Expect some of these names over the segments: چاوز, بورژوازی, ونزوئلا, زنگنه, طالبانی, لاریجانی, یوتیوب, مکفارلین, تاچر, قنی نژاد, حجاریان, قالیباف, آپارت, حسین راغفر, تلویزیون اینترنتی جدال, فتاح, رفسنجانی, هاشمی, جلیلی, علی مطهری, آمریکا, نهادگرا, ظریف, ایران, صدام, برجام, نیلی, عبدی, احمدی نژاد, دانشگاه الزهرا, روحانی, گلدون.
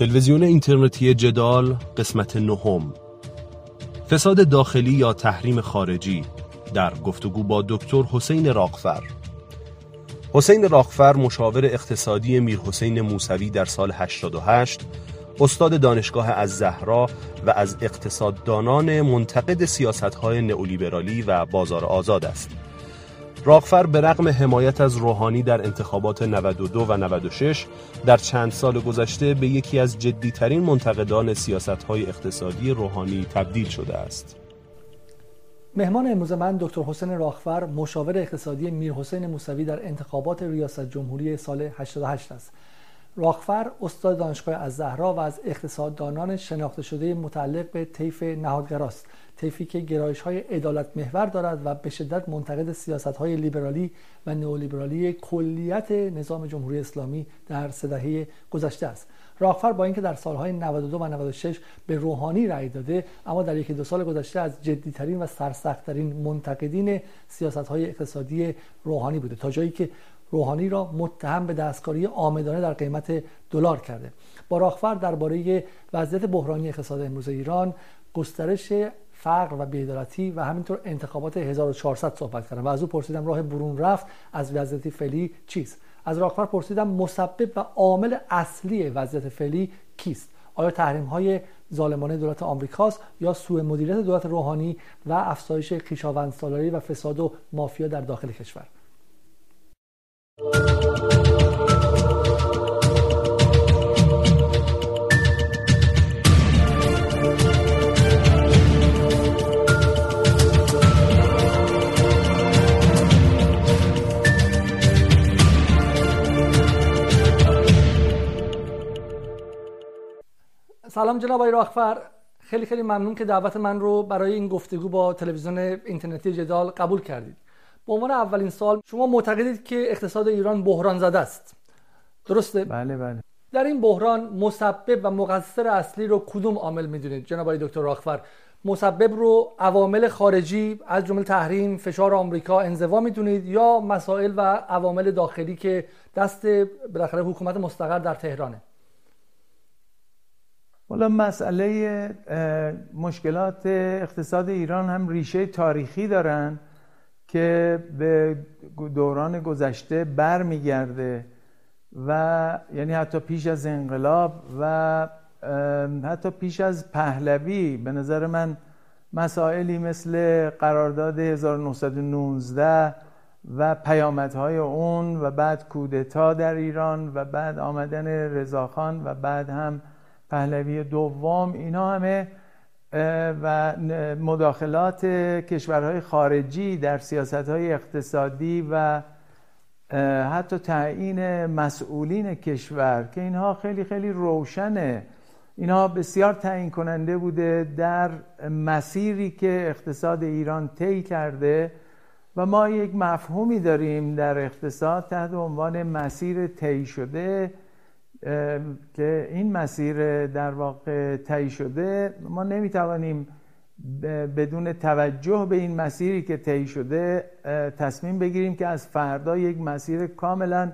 تلویزیون اینترنتی جدال قسمت 9 فساد داخلی یا تحریم خارجی در گفتگو با دکتر حسین راغفر. حسین راغفر مشاور اقتصادی میرحسین موسوی در سال 88، استاد دانشگاه الزهرا و از اقتصاددانان منتقد سیاست‌های نئولیبرالی و بازار آزاد است. راغفر به رغم حمایت از روحانی در انتخابات 92 و 96 در چند سال گذشته به یکی از جدی‌ترین منتقدان سیاست‌های اقتصادی روحانی تبدیل شده است. مهمان امروز من دکتر حسین راغفر، مشاور اقتصادی میرحسین موسوی در انتخابات ریاست جمهوری سال 88 است. راغفر استاد دانشگاه الزهرا و از اقتصاددانان شناخته شده متعلق به طیف نهادگرا است، طیفی که گرایش‌های عدالت محور دارد و به شدت منتقد سیاست‌های لیبرالی و نئولیبرالی کلیت نظام جمهوری اسلامی در سه دهه گذشته است. راغفر با اینکه در سالهای 92 و 96 به روحانی رأی داده، اما در یکی دو سال گذشته از جدی‌ترین و سرسخت‌ترین منتقدین سیاست‌های اقتصادی روحانی بوده، تا جایی که روحانی را متهم به دستکاری عامدانه در قیمت دلار کرده. با راغفر درباره وضعیت بحرانی اقتصاد امروز ایران، گسترش فقر و بی‌عدالتی و همینطور انتخابات 1400 صحبت کردم و از او پرسیدم راه برون رفت از وضعیت فعلی چیست. از راغفر پرسیدم مسبب و عامل اصلی وضعیت فعلی کیست؟ آیا تحریم‌های ظالمانه دولت آمریکاست یا سوء مدیریت دولت روحانی و افزایش خویشاوندسالاری و فساد و مافیا در داخل کشور؟ سلام جناب آقای راغفر، خیلی ممنون که دعوت من رو برای این گفتگو با تلویزیون اینترنتی جدال قبول کردید. به عنوان اولین سوال، شما معتقدید که اقتصاد ایران بحران زده است، درسته؟ بله. در این بحران مسبب و مقصر اصلی رو کدوم عامل میدونید جناب آقای دکتر راغفر؟ مسبب رو عوامل خارجی از جمله تحریم، فشار آمریکا، انزوا میدونید یا مسائل و عوامل داخلی که دست بالاخره حکومت مستقر در تهرانه؟ والا مسئله مشکلات اقتصاد ایران هم ریشه تاریخی دارن که به دوران گذشته بر میگرده و یعنی حتی پیش از انقلاب و حتی پیش از پهلوی به نظر من مسائلی مثل قرارداد 1919 و پیامدهای اون و بعد کودتا در ایران و بعد آمدن رضاخان و بعد هم پهلوی دوم، اینا همه و مداخلات کشورهای خارجی در سیاستهای اقتصادی و حتی تعیین مسئولین کشور که اینها خیلی روشنه، اینها بسیار تعیین کننده بوده در مسیری که اقتصاد ایران طی کرده و ما یک مفهومی داریم در اقتصاد تحت عنوان مسیر طی شده که این مسیر در واقع طی شده ما نمیتوانیم بدون توجه به این مسیری که طی شده تصمیم بگیریم که از فردا یک مسیر کاملا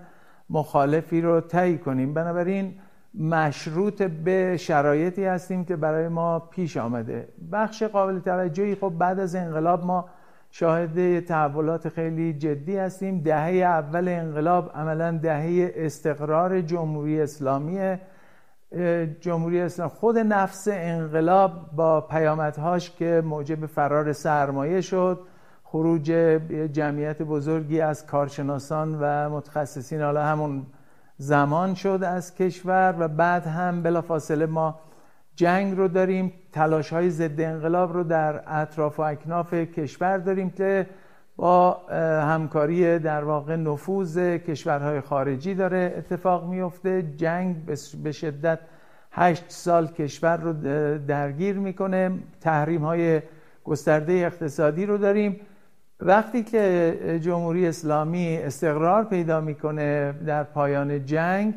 مخالفی رو طی کنیم. بنابراین مشروط به شرایطی هستیم که برای ما پیش آمده. بخش قابل توجهی، خب بعد از انقلاب ما شاهد تحولات خیلی جدی هستیم. دهه اول انقلاب عملا دهه استقرار جمهوری اسلامیه. جمهوری اسلامی خود نفس انقلاب با پیامدهاش که موجب فرار سرمایه شد، خروج جمعیت بزرگی از کارشناسان و متخصصین حالا همون زمان شد از کشور و بعد هم بلافاصله ما جنگ رو داریم، تلاش‌های ضد انقلاب رو در اطراف و اکناف کشور داریم که با همکاری در واقع نفوذ کشورهای خارجی داره اتفاق میفته. جنگ به شدت 8 سال کشور رو درگیر میکنه، تحریم‌های گسترده اقتصادی رو داریم. وقتی که جمهوری اسلامی استقرار پیدا میکنه در پایان جنگ،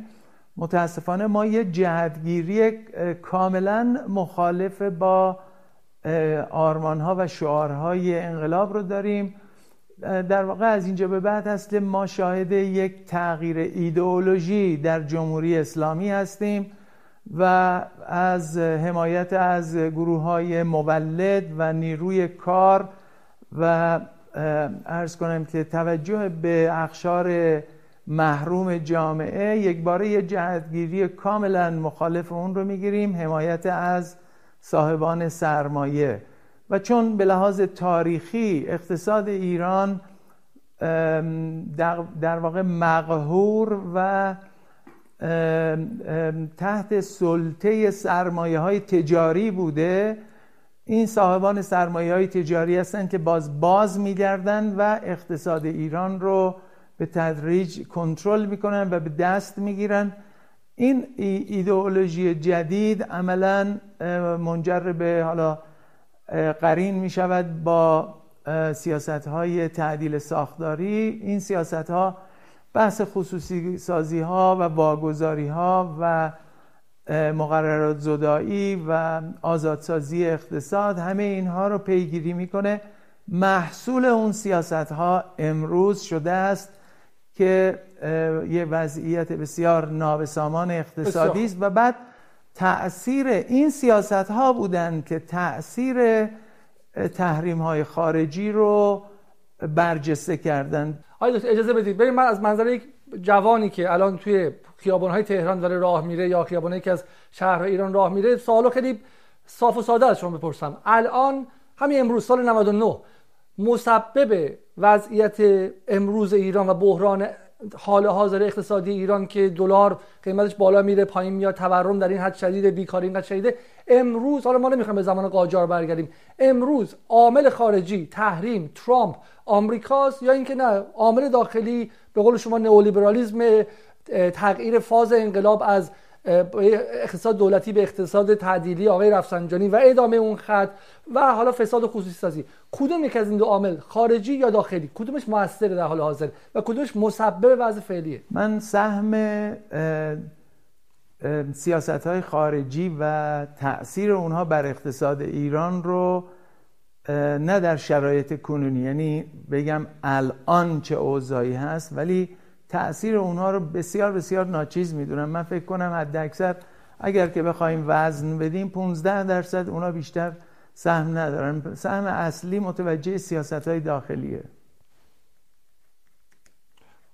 متاسفانه ما یه جهتگیری کاملا مخالف با آرمانها و شعارهای انقلاب رو داریم. در واقع از اینجا به بعد هست که ما شاهد یک تغییر ایدئولوژی در جمهوری اسلامی هستیم و از حمایت از گروه‌های مولد و نیروی کار و عرض کنم که توجه به اقشار محروم جامعه، یک باره یه جهتگیری کاملا مخالف اون رو میگیریم، حمایت از صاحبان سرمایه. و چون به لحاظ تاریخی اقتصاد ایران در واقع مقهور و تحت سلطه سرمایه های تجاری بوده، این صاحبان سرمایه های تجاری هستند که باز میگردن و اقتصاد ایران رو به تدریج کنترل میکنن و به دست میگیرن. این ایدئولوژی جدید عملاً منجر به حالا قرین میشود با سیاست های تعدیل ساختاری. این سیاست ها بحث خصوصی سازی ها و واگذاری ها و مقررات زدایی و آزادسازی اقتصاد، همه اینها رو پیگیری میکنه. محصول اون سیاست ها امروز شده است که یه وضعیت بسیار نابسامان اقتصادی است و بعد تأثیر این سیاست ها بودن که تأثیر تحریم های خارجی رو برجسته کردن. آقای دکتر اجازه بدید بریم من از منظر یک جوانی که الان توی خیابان‌های تهران داره راه میره یا خیابان‌هایی که از شهر ایران راه میره، سوالو خیلی صاف و ساده از شما بپرسم. الان همین امروز سال 99 مسبب وضعیت امروز ایران و بحران حال حاضر اقتصادی ایران که دلار قیمتش بالا میره پایین میاد، تورم در این حد شدیده، بیکاری اینقدر شدیده، امروز حالا ما نمیخوایم به زمان قاجار برگردیم، امروز عامل خارجی تحریم ترامپ آمریکاست یا اینکه نه عامل داخلی به قول شما نئولیبرالیسم، تغییر فاز انقلاب از اقتصاد دولتی به اقتصاد تعدیلی آقای رفسنجانی و ادامه اون خط و حالا فساد و خصوصی سازی، کدوم یک از این دو عامل خارجی یا داخلی کدومش موثره در حال حاضر و کدومش مسبب وضع فعلیه؟ من سهم سیاست‌های خارجی و تأثیر اونها بر اقتصاد ایران رو نه در شرایط کنونی، یعنی بگم الان چه اوضاعی هست، ولی تأثیر اونها رو بسیار بسیار ناچیز میدونم. من فکر کنم حد اکثر اگر که بخوایم وزن بدیم 15% اونا بیشتر سهم ندارن. سهم اصلی متوجه سیاست‌های داخلیه.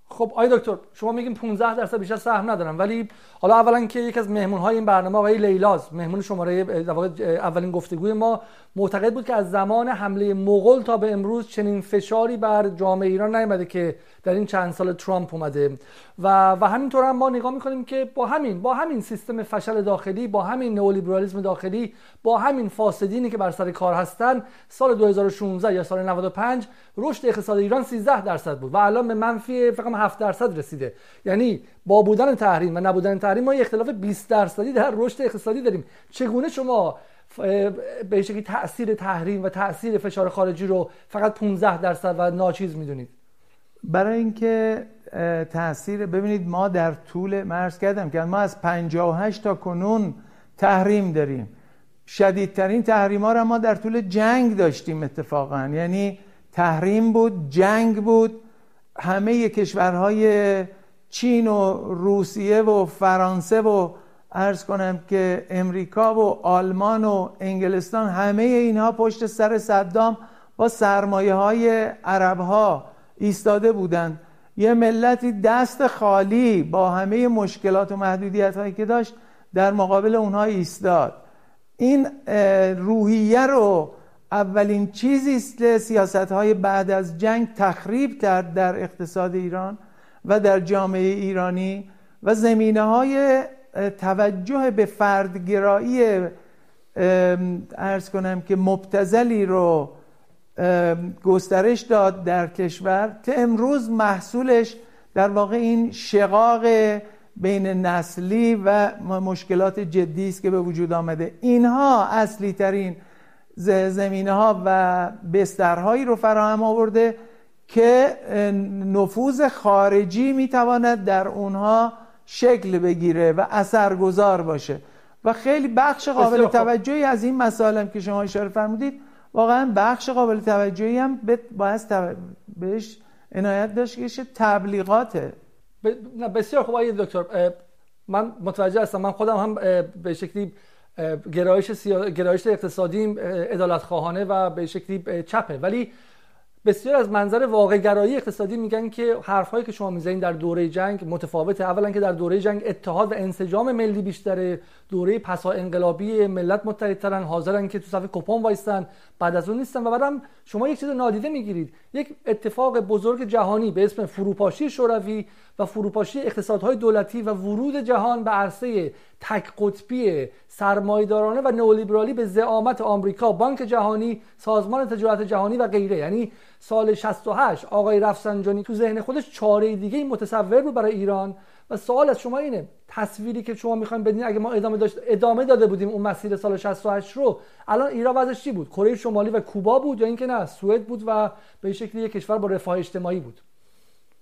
خب آقای دکتر شما میگین 15% بیشتر سهم ندارن، ولی حالا اولا که یک از مهمون‌های این برنامه آقای لیلاز، مهمون شماره در واقع اولین گفتگوی ما، معتقد بود که از زمان حمله مغول تا به امروز چنین فشاری بر جامعه ایران نیامده که در این چند سال ترامپ اومده و همینطور هم ما نگاه میکنیم که با همین سیستم فشل داخلی، با همین نئولیبرالیسم داخلی، با همین فاسدینی که بر سر کار هستن، سال 2016 یا سال 95 رشد اقتصاد ایران 13% بود و الان به منفی فقط 7% رسیده. یعنی با بودن تحریم و نبودن تحریم ما اختلاف 20% در رشد اقتصادی داریم. چگونه شما به شکلی تأثیر تحریم و تأثیر فشار خارجی رو فقط 15% و ناچیز میدونید؟ برای اینکه تأثیر، ببینید ما در طول، من عرض کردم که ما از 58 تا کنون تحریم داریم. شدیدترین تحریم‌ها رو ما در طول جنگ داشتیم اتفاقا، یعنی تحریم بود، جنگ بود. همه کشورهای چین و روسیه و فرانسه و عرض کنم که امریکا و آلمان و انگلستان، همه اینها پشت سر صدام با سرمایه‌های عرب‌ها ایستاده بودند. یه ملتی دست خالی با همه مشکلات و محدودیت‌هایی که داشت در مقابل اونها ایستاد. این روحیه رو اولین چیزی است که سیاست‌های بعد از جنگ تخریب کرد در اقتصاد ایران و در جامعه ایرانی و زمینه‌های توجه به فردگرایی عرض کنم که مبتذلی رو گسترش داد در کشور که امروز محصولش در واقع این شقاق بین نسلی و مشکلات جدی است که به وجود آمده. اینها اصلی ترین زمینه ها و بسترهایی رو فراهم آورده که نفوذ خارجی میتواند در اونها شکل بگیره و اثرگذار باشه و خیلی بخش قابل توجهی از این مسائل که شما اشاره فرمودید، واقعا بخش قابل توجهی هم باید بهش عنایت داشت که تبلیغاته. بسیار خوب آقای دکتر، من متوجه هستم، من خودم هم به شکلی گرایش اقتصادیم عدالت‌خواهانه و به شکلی چپه، ولی بسیار از منظر واقع‌گرایی اقتصادی میگن که حرف‌هایی که شما میزنید در دوره جنگ متفاوته. اولا که در دوره جنگ اتحاد و انسجام ملی بیشتره، دوره پسا انقلابی ملت متحدترن، حاضرن که تو صف کوپن وایسن، بعد از اون نیستن. و بعدم شما یک چیز نادیده میگیرید، یک اتفاق بزرگ جهانی به اسم فروپاشی شوروی و فروپاشی اقتصادهای دولتی و ورود جهان به عرصه تک قطبی سرمایه‌دارانه و نئولیبرالی به زعامت آمریکا، بانک جهانی، سازمان تجارت جهانی و غیره. یعنی سال 68 آقای رفسنجانی تو ذهن خودش چاره دیگه متصور بود برای ایران. و سوال از شما اینه، تصویری که شما میخواین بدین اگه ما ادامه داده بودیم اون مسیر سال 68 رو، الان ایران وضعش چی بود؟ کره شمالی و کوبا بود یا اینکه نه سوئد بود و به شکلی یک کشور با رفاه اجتماعی بود؟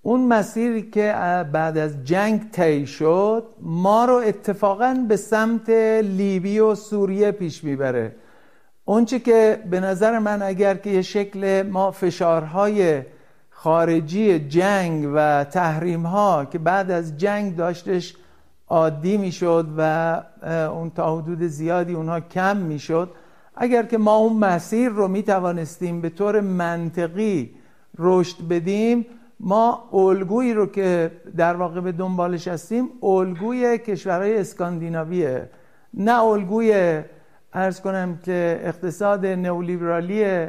اون مسیری که بعد از جنگ طی شد ما رو اتفاقاً به سمت لیبی و سوریه پیش میبره. اون چی که به نظر من اگر که یه شکل ما فشارهای خارجی جنگ و تحریم‌ها که بعد از جنگ داشتش عادی میشد و اون تا حدود زیادی اونها کم میشد، اگر که ما اون مسیر رو میتوانستیم به طور منطقی رشد بدیم، ما الگویی رو که در واقع به دنبالش هستیم الگوی کشورهای اسکاندیناویه، نه الگوی عرض کنم که اقتصاد نئولیبرالی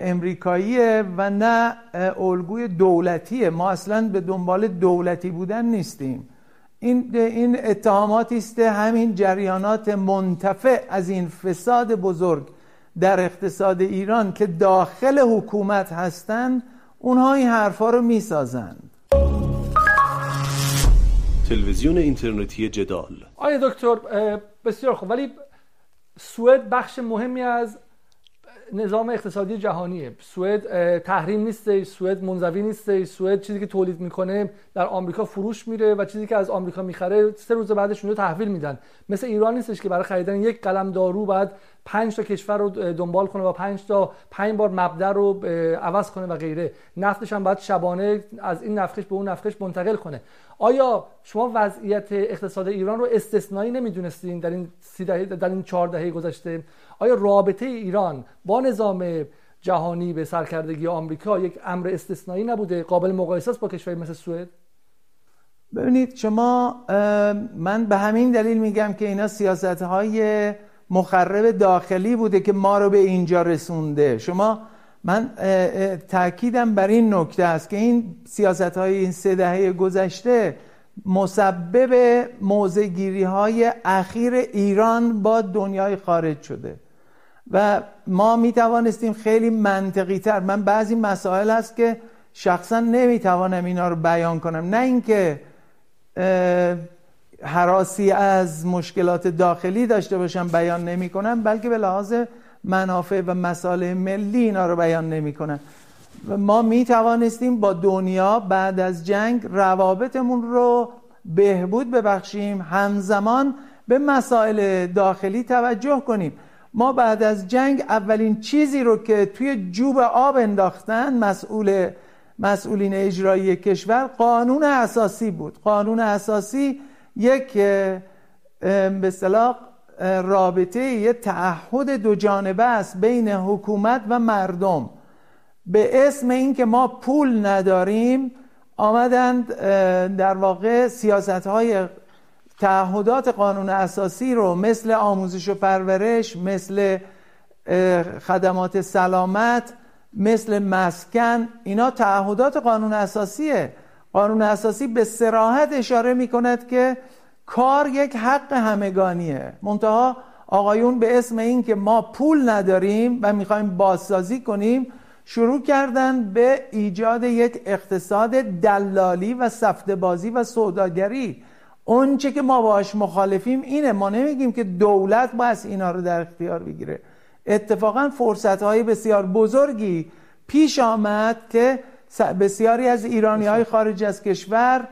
امریکاییه و نه الگوی دولتیه. ما اصلا به دنبال دولتی بودن نیستیم. این اتهاماتی است، همین جریانات منتفع از این فساد بزرگ در اقتصاد ایران که داخل حکومت هستند، اونها این حرفا رو میسازند. تلویزیون اینترنتی جدال. آیا دکتر بسیار خوب، ولی سوئد بخش مهمی از نظام اقتصادی جهانیه. سوئد تحریم نیستش، سوئد منزوی نیستش، سوئد چیزی که تولید میکنه در آمریکا فروش میره و چیزی که از آمریکا میخره 3 روز بعدش اونو تحویل میدن. مثل ایران نیستش که برای خریدن یک قلم دارو باید 5 تا کشور رو دنبال کنه و 5 بار مبدأ رو عوض کنه و غیره. نفتش هم باید شبانه از این نفخش به اون نفخش منتقل کنه. آیا شما وضعیت اقتصاد ایران رو استثنایی نمیدونستین در این 4 دهه گذشته؟ آیا رابطه ایران با نظام جهانی به سرکردگی آمریکا یک امر استثنایی نبوده، قابل مقایسه است با کشوری مثل سوئد؟ ببینید شما، من به همین دلیل میگم که اینا سیاست‌های مخرب داخلی بوده که ما رو به اینجا رسونده. من تأکیدم بر این نکته است که این سیاست‌های این 3 دهه گذشته مسبب موضع‌گیری‌های اخیر ایران با دنیای خارج شده و ما میتوانستیم خیلی منطقی تر. من بعضی مسائل هست که شخصا نمیتوانم اینا رو بیان کنم، نه اینکه هراسی از مشکلات داخلی داشته باشم بیان نمی کنم، بلکه به لحاظ منافع و مسائل ملی اینا رو بیان نمی کنم. و ما می توانستیم با دنیا بعد از جنگ روابطمون رو بهبود ببخشیم، همزمان به مسائل داخلی توجه کنیم. ما بعد از جنگ اولین چیزی رو که توی جوب آب انداختن مسئولین اجرایی کشور، قانون اساسی بود. قانون اساسی یک به اصطلاح رابطه، یک تعهد 2 جانبه است بین حکومت و مردم. به اسم اینکه ما پول نداریم آمدند در واقع سیاست‌های تعهدات قانون اساسی رو مثل آموزش و پرورش، مثل خدمات سلامت، مثل مسکن، اینا تعهدات قانون اساسیه. قانون اساسی به صراحت اشاره می کند که کار یک حق همگانیه، منتها آقایون به اسم این که ما پول نداریم و می خواهیم بازسازی کنیم شروع کردن به ایجاد یک اقتصاد دلالی و سفته‌بازی و سوداگری. اون چه که ما باهاش مخالفیم اینه، ما نمیگیم که دولت باید اینا رو در اختیار بگیره. اتفاقا فرصت‌های بسیار بزرگی پیش آمد که بسیاری از ایرانی‌های خارج از کشور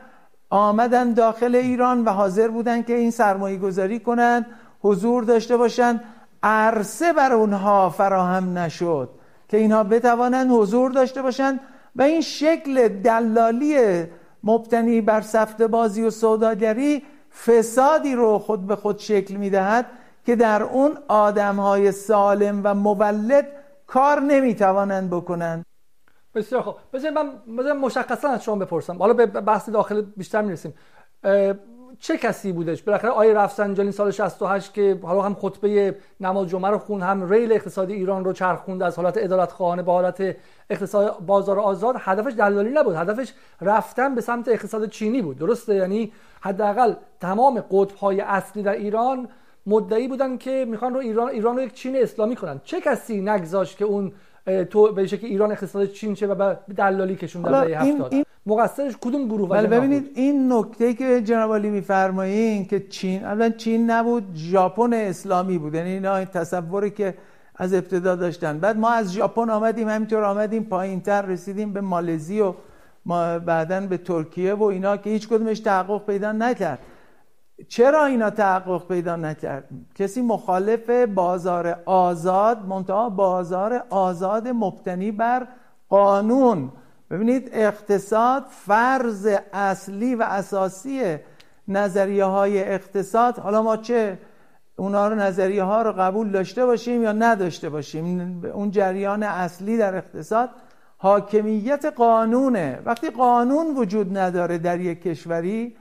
آمدن داخل ایران و حاضر بودن که این سرمایه‌گذاری کنند، حضور داشته باشند. عرصه بر اونها فراهم نشد که اینها بتوانند حضور داشته باشند و این شکل دلالی مبتنی بر سفته‌بازی و سوداگری فسادی رو خود به خود شکل میدهد که در اون آدمهای سالم و مولد کار نمیتوانند بکنند. بسیار خوب، بذارید من مشخصا از شما بپرسم، حالا به بحث داخل بیشتر میرسیم. چه کسی بودش؟ بالاخره آقای رفسنجانی سال 68 که حالا هم خطبه نماز جمعه رو خوند، هم ریل اقتصادی ایران رو چرخوند از حالت عدالت‌خواهانه به حالت اقتصاد بازار آزاد، هدفش دلالی نبود، هدفش رفتن به سمت اقتصاد چینی بود، درسته؟ یعنی حداقل تمام قطب‌های اصلی در ایران مدعی بودن که میخوان رو ایران رو یک چین اسلامی کنن. چه کسی نگذاشت که اون تو به شکلی ایران اقتصاد چین چه و دلالی کشون در دهه 70؟ مقصرش کدوم گروه بود؟ ببینید این نکته که جناب علی میفرمایین که چین، اولا چین نبود، ژاپن اسلامی بود. یعنی اینا تصوری که از ابتدا داشتن. بعد ما از ژاپن آمدیم، همینطور آمدیم پایینتر رسیدیم به مالزی و بعداً به ترکیه و اینا که هیچ کدومش تحقق پیدا نکرد. چرا اینا تحقق پیدا نکرد؟ کسی مخالف بازار آزاد، منتها بازار آزاد مبتنی بر قانون. ببینید اقتصاد فرض اصلی و اساسی نظریه های اقتصاد، حالا ما چه اونا رو نظریه ها رو قبول داشته باشیم یا نداشته باشیم، اون جریان اصلی در اقتصاد حاکمیت قانونه. وقتی قانون وجود نداره در یک کشوری،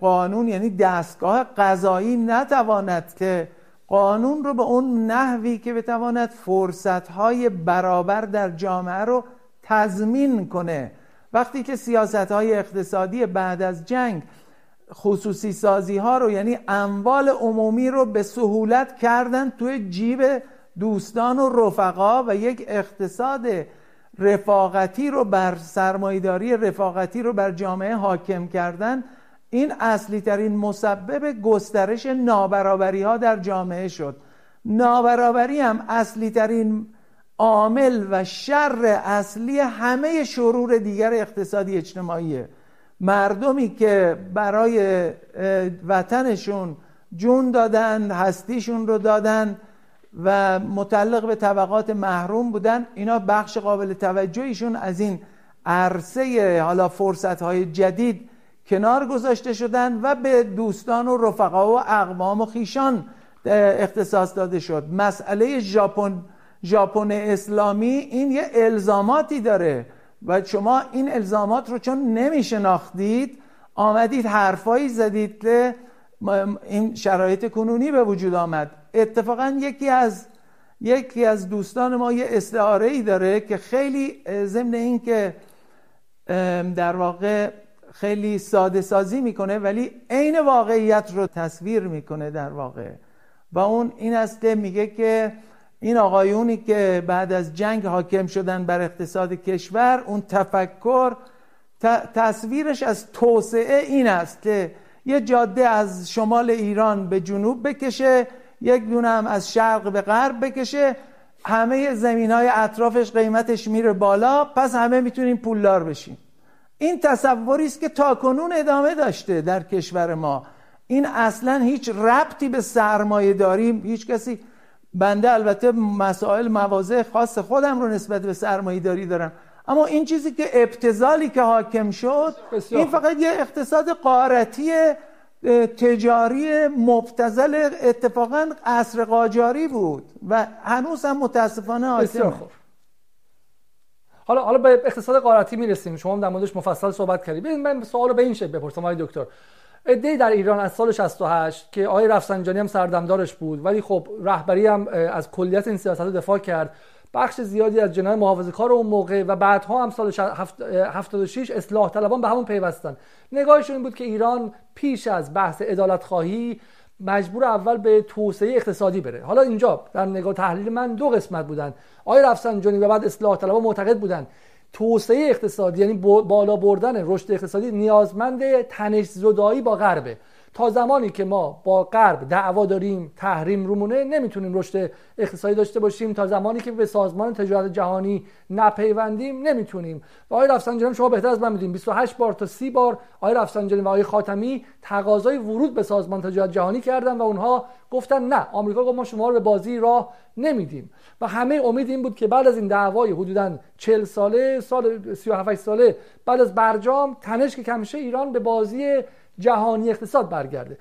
قانون یعنی دستگاه قضایی نتواند که قانون رو به اون نحوی که بتواند فرصت‌های برابر در جامعه رو تضمین کنه. وقتی که سیاست‌های اقتصادی بعد از جنگ خصوصی سازی‌ها رو، یعنی اموال عمومی رو به سهولت کردن توی جیب دوستان و رفقا و یک اقتصاد رفاقتی رو بر سرمایه‌داری رفاقتی رو بر جامعه حاکم کردن، این اصلی ترین مسبب گسترش نابرابری ها در جامعه شد. نابرابری هم اصلی ترین عامل و شر اصلی همه شرور دیگر اقتصادی اجتماعیه. مردمی که برای وطنشون جون دادن، هستیشون رو دادن و متعلق به طبقات محروم بودن، اینا بخش قابل توجهیشون از این عرصه حالا فرصت‌های جدید کنار گذاشته شدن و به دوستان و رفقا و اقوام و خیشان اختصاص داده شد. مسئله ژاپن اسلامی این یه الزاماتی داره و شما این الزامات رو چون نمیشناختید آمدید حرفایی زدید که این شرایط کنونی به وجود آمد. اتفاقا یکی از دوستان ما یه استعاره‌ای داره که خیلی ضمن این که در واقع خیلی ساده سازی میکنه ولی عین واقعیت رو تصویر میکنه در واقع، و اون این است که میگه که این آقایونی که بعد از جنگ حاکم شدن بر اقتصاد کشور، اون تفکر تصویرش از توسعه این است که یه جاده از شمال ایران به جنوب بکشه، یک دونه هم از شرق به غرب بکشه، همه زمین‌های اطرافش قیمتش میره بالا، پس همه میتونیم پولدار بشیم. این تصوری است که تاکنون ادامه داشته در کشور ما. این اصلا هیچ ربطی به سرمایه داری هیچ کسی، بنده البته مسائل مواضع خاص خودم رو نسبت به سرمایه داری دارم، اما این چیزی که ابتذالی که حاکم شد، این فقط یه اقتصاد غارتیه تجاری مبتذل، اتفاقا عصر قاجاری بود و هنوز هم متاسفانه حاکمه. حالا به اقتصاد غارتی میرسیم، شما هم در موردش مفصل صحبت کردید. من سوالو به این شکل بپرسم آقای دکتر، ایده در ایران از سال 68 که آقای رفسنجانی هم سردمدارش بود ولی خب رهبری هم از کلیت این سیاست‌ها دفاع کرد، بخش زیادی از جناح محافظه‌کار اون موقع و بعدها هم سال 76 اصلاح طلبان به همون پیوستن، نگاهشون این بود که ایران پیش از بحث عدالت‌خواهی مجبور اول به توسعه اقتصادی بره. حالا اینجا در نگاه تحلیل من دو قسمت بودن، آقای رفسنجانی و بعد اصلاح طلبان معتقد بودن توسعه اقتصادی یعنی بالا بردن رشد اقتصادی نیازمند تنش زدایی با غربه، تا زمانی که ما با غرب دعوا داریم تحریم رومونه نمیتونیم رشد اقتصادی داشته باشیم، تا زمانی که به سازمان تجارت جهانی نپیوندیم نمیتونیم. و آقای رفسنجانی شما بهتر از من میدونید 28 بار تا 30 بار آقای رفسنجانی و آقای خاتمی تقاضای ورود به سازمان تجارت جهانی کردن و اونها گفتن نه، آمریکا گفت ما شما رو به بازی راه نمیدیم و همه امید این بود که بعد از این دعوای حدوداً 40 ساله، سال 37 ساله بعد از برجام، تنش که کم شه ایران به بازی جهانی اقتصاد برگرده.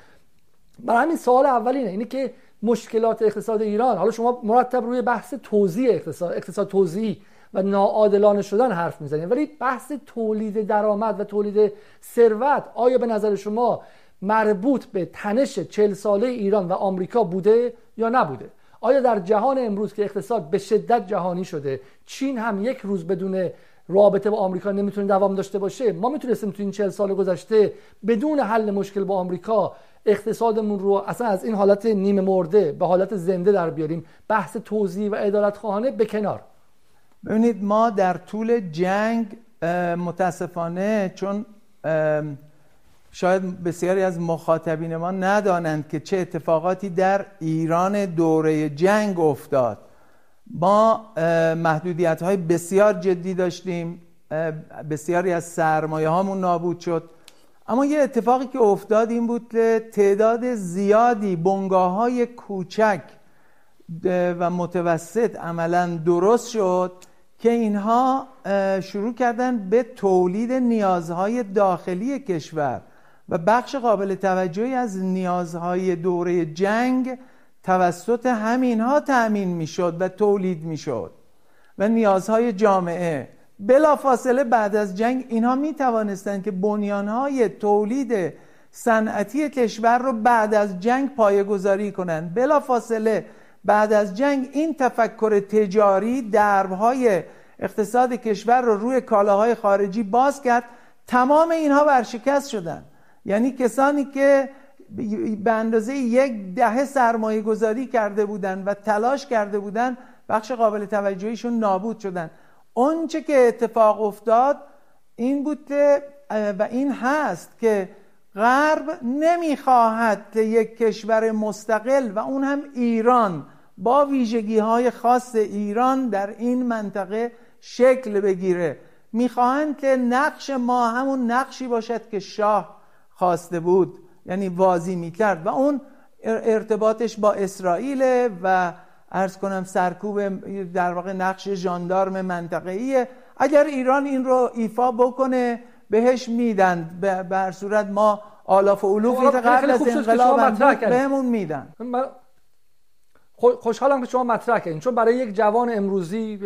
برای همین سوال اول اینه که مشکلات اقتصاد ایران، حالا شما مرتب روی بحث توزیع اقتصاد توزیعی و ناعادلانه شدن حرف میزنید، ولی بحث تولید درآمد و تولید ثروت آیا به نظر شما مربوط به تنش 40 ساله ایران و آمریکا بوده یا نبوده؟ آیا در جهان امروز که اقتصاد به شدت جهانی شده، چین هم یک روز بدون رابطه با آمریکا نمیتونه دوام داشته باشه، ما میتونستیم تو این 40 سال گذشته بدون حل مشکل با آمریکا اقتصادمون رو اصلا از این حالت نیمه مرده به حالت زنده در بیاریم؟ بحث توزیع و عدالت خواهانه به کنار. ببینید، ما در طول جنگ متاسفانه، چون شاید بسیاری از مخاطبین ما ندانند که چه اتفاقاتی در ایران دوره جنگ افتاد، ما محدودیت‌های بسیار جدی داشتیم، بسیاری از سرمایه هامون نابود شد. اما یه اتفاقی که افتاد این بود که تعداد زیادی بنگاه‌های کوچک و متوسط عملاً درست شد که اینها شروع کردن به تولید نیازهای داخلی کشور و بخش قابل توجهی از نیازهای دوره جنگ توسط همینها تأمین میشد و تولید میشد و نیازهای جامعه. بلافاصله بعد از جنگ اینها می توانستند که بنیانهای تولید صنعتی کشور رو بعد از جنگ پایه‌گذاری کنند. بلافاصله بعد از جنگ این تفکر تجاری دربهای اقتصاد کشور رو روی کالاهای خارجی باز کرد. تمام اینها ورشکست شدند. یعنی کسانی که به اندازه یک دهه سرمایه گذاری کرده بودند و تلاش کرده بودند، بخش قابل توجهیشون نابود شدند. اون چه که اتفاق افتاد این بود و این هست که غرب نمیخواهد که یک کشور مستقل و اون هم ایران با ویژگی‌های خاص ایران در این منطقه شکل بگیره. میخواهند که نقش ما همون نقشی باشد که شاه خواسته بود، یعنی واضی میکرد، و اون ارتباطش با اسرائیل و عرض کنم سرکوب در واقع نقش ژاندارم منطقه‌ایه. اگر ایران این رو ایفا بکنه بهش میدن، به هر صورت ما آلاف و علوف قبل از انقلاب بهمون میدن. خوشحالم که شما مطرح کردین، چون برای یک جوان امروزی،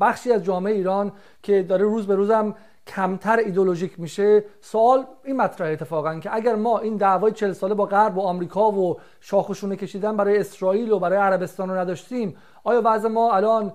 بخشی از جامعه ایران که داره روز به روزم کمتر ایدئولوژیک میشه، سوال این مطرحه اتفاقا که اگر ما این دعوای 40 ساله با غرب و آمریکا و شاخشونه کشیدن برای اسرائیل و برای عربستان رو نداشتیم، آیا وضع ما الان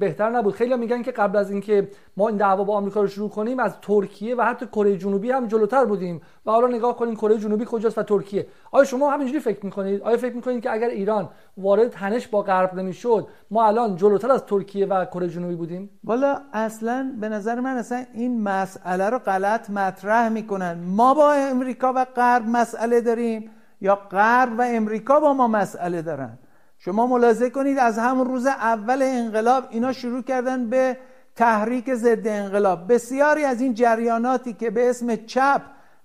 بهتر نبود؟ خیلی میگن که قبل از اینکه ما این دعوا با آمریکا رو شروع کنیم، از ترکیه و حتی کره جنوبی هم جلوتر بودیم و حالا نگاه کنین کره جنوبی کجاست و ترکیه. آیا شما همینجوری فکر میکنید؟ آیا فکر میکنید که اگر ایران وارد تنش با غرب نمیشد، ما الان جلوتر از ترکیه و کره جنوبی بودیم؟ والا اصلا به نظر من اصلا این مسئله رو غلط مطرح میکنن. ما با امریکا و غرب مسئله داریم یا غرب و امریکا با ما مسئله دارن؟ شما ملاحظه کنید از همون روز اول انقلاب اینا شروع کردن به تحریک ضد انقلاب. بسیاری از این جریاناتی که به اسم چپ